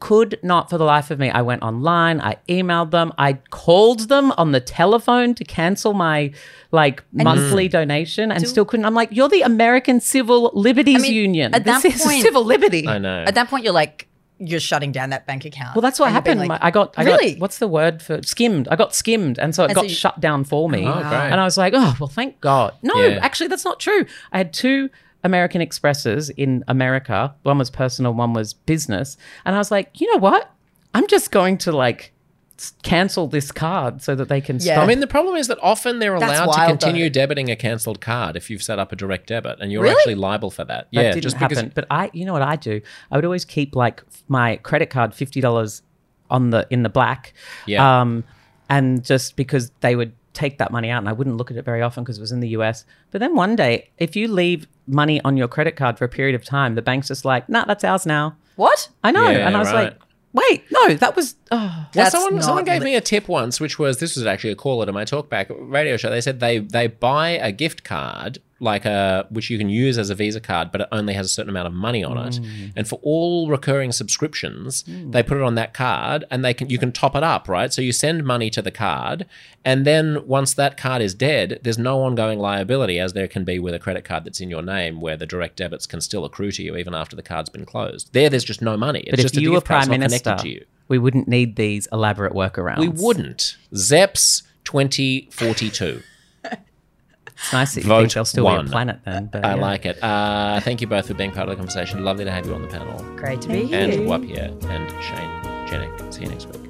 Could not for the life of me. I went online. I emailed them. I called them on the telephone to cancel my like and monthly mm. donation, and Do, still couldn't. I'm like, you're the American Civil Liberties I mean, Union. At this that is point, civil liberty. I know. At that point, you're like. You're shutting down that bank account. Well, that's what happened. Like, I got, I really? got, what's the word for skimmed? I got skimmed. And so it and got so you, shut down for me. Oh, great. And I was like, oh, well, thank God. No, yeah. actually, that's not true. I had two American Expresses in America. One was personal, one was business. And I was like, you know what? I'm just going to like, cancel this card so that they can yeah. stop. I mean, the problem is that often they're That's allowed wild, to continue though. Debiting a cancelled card if you've set up a direct debit, and you're really? Actually liable for that. That yeah, didn't just happen. Because- but I, you know what I do? I would always keep like my credit card fifty dollars on the in the black. Yeah. Um, and just because they would take that money out, and I wouldn't look at it very often because it was in the U S. But then one day, if you leave money on your credit card for a period of time, the bank's just like, nah, that's ours now. What? I know. Yeah, and I was right. like, wait, no, that was... Oh, well, someone, someone gave me a tip once, which was, this was actually a caller to my talkback radio show. They said they they buy a gift card, like a which you can use as a Visa card, but it only has a certain amount of money on it. Mm. And for all recurring subscriptions, mm. they put it on that card, and they can you can top it up, right? So you send money to the card, and then once that card is dead, there's no ongoing liability, as there can be with a credit card that's in your name, where the direct debits can still accrue to you even after the card's been closed. There, there's just no money. It's but just if you were Prime Minister, to you. we wouldn't need these elaborate workarounds. We wouldn't. Z E P S twenty forty-two. It's nice that you Vote think they'll still one. be a planet then. But I yeah. like it. Uh, thank you both for being part of the conversation. Lovely to have you on the panel. Great to be here. And Wapia and Shane Jenek. See you next week.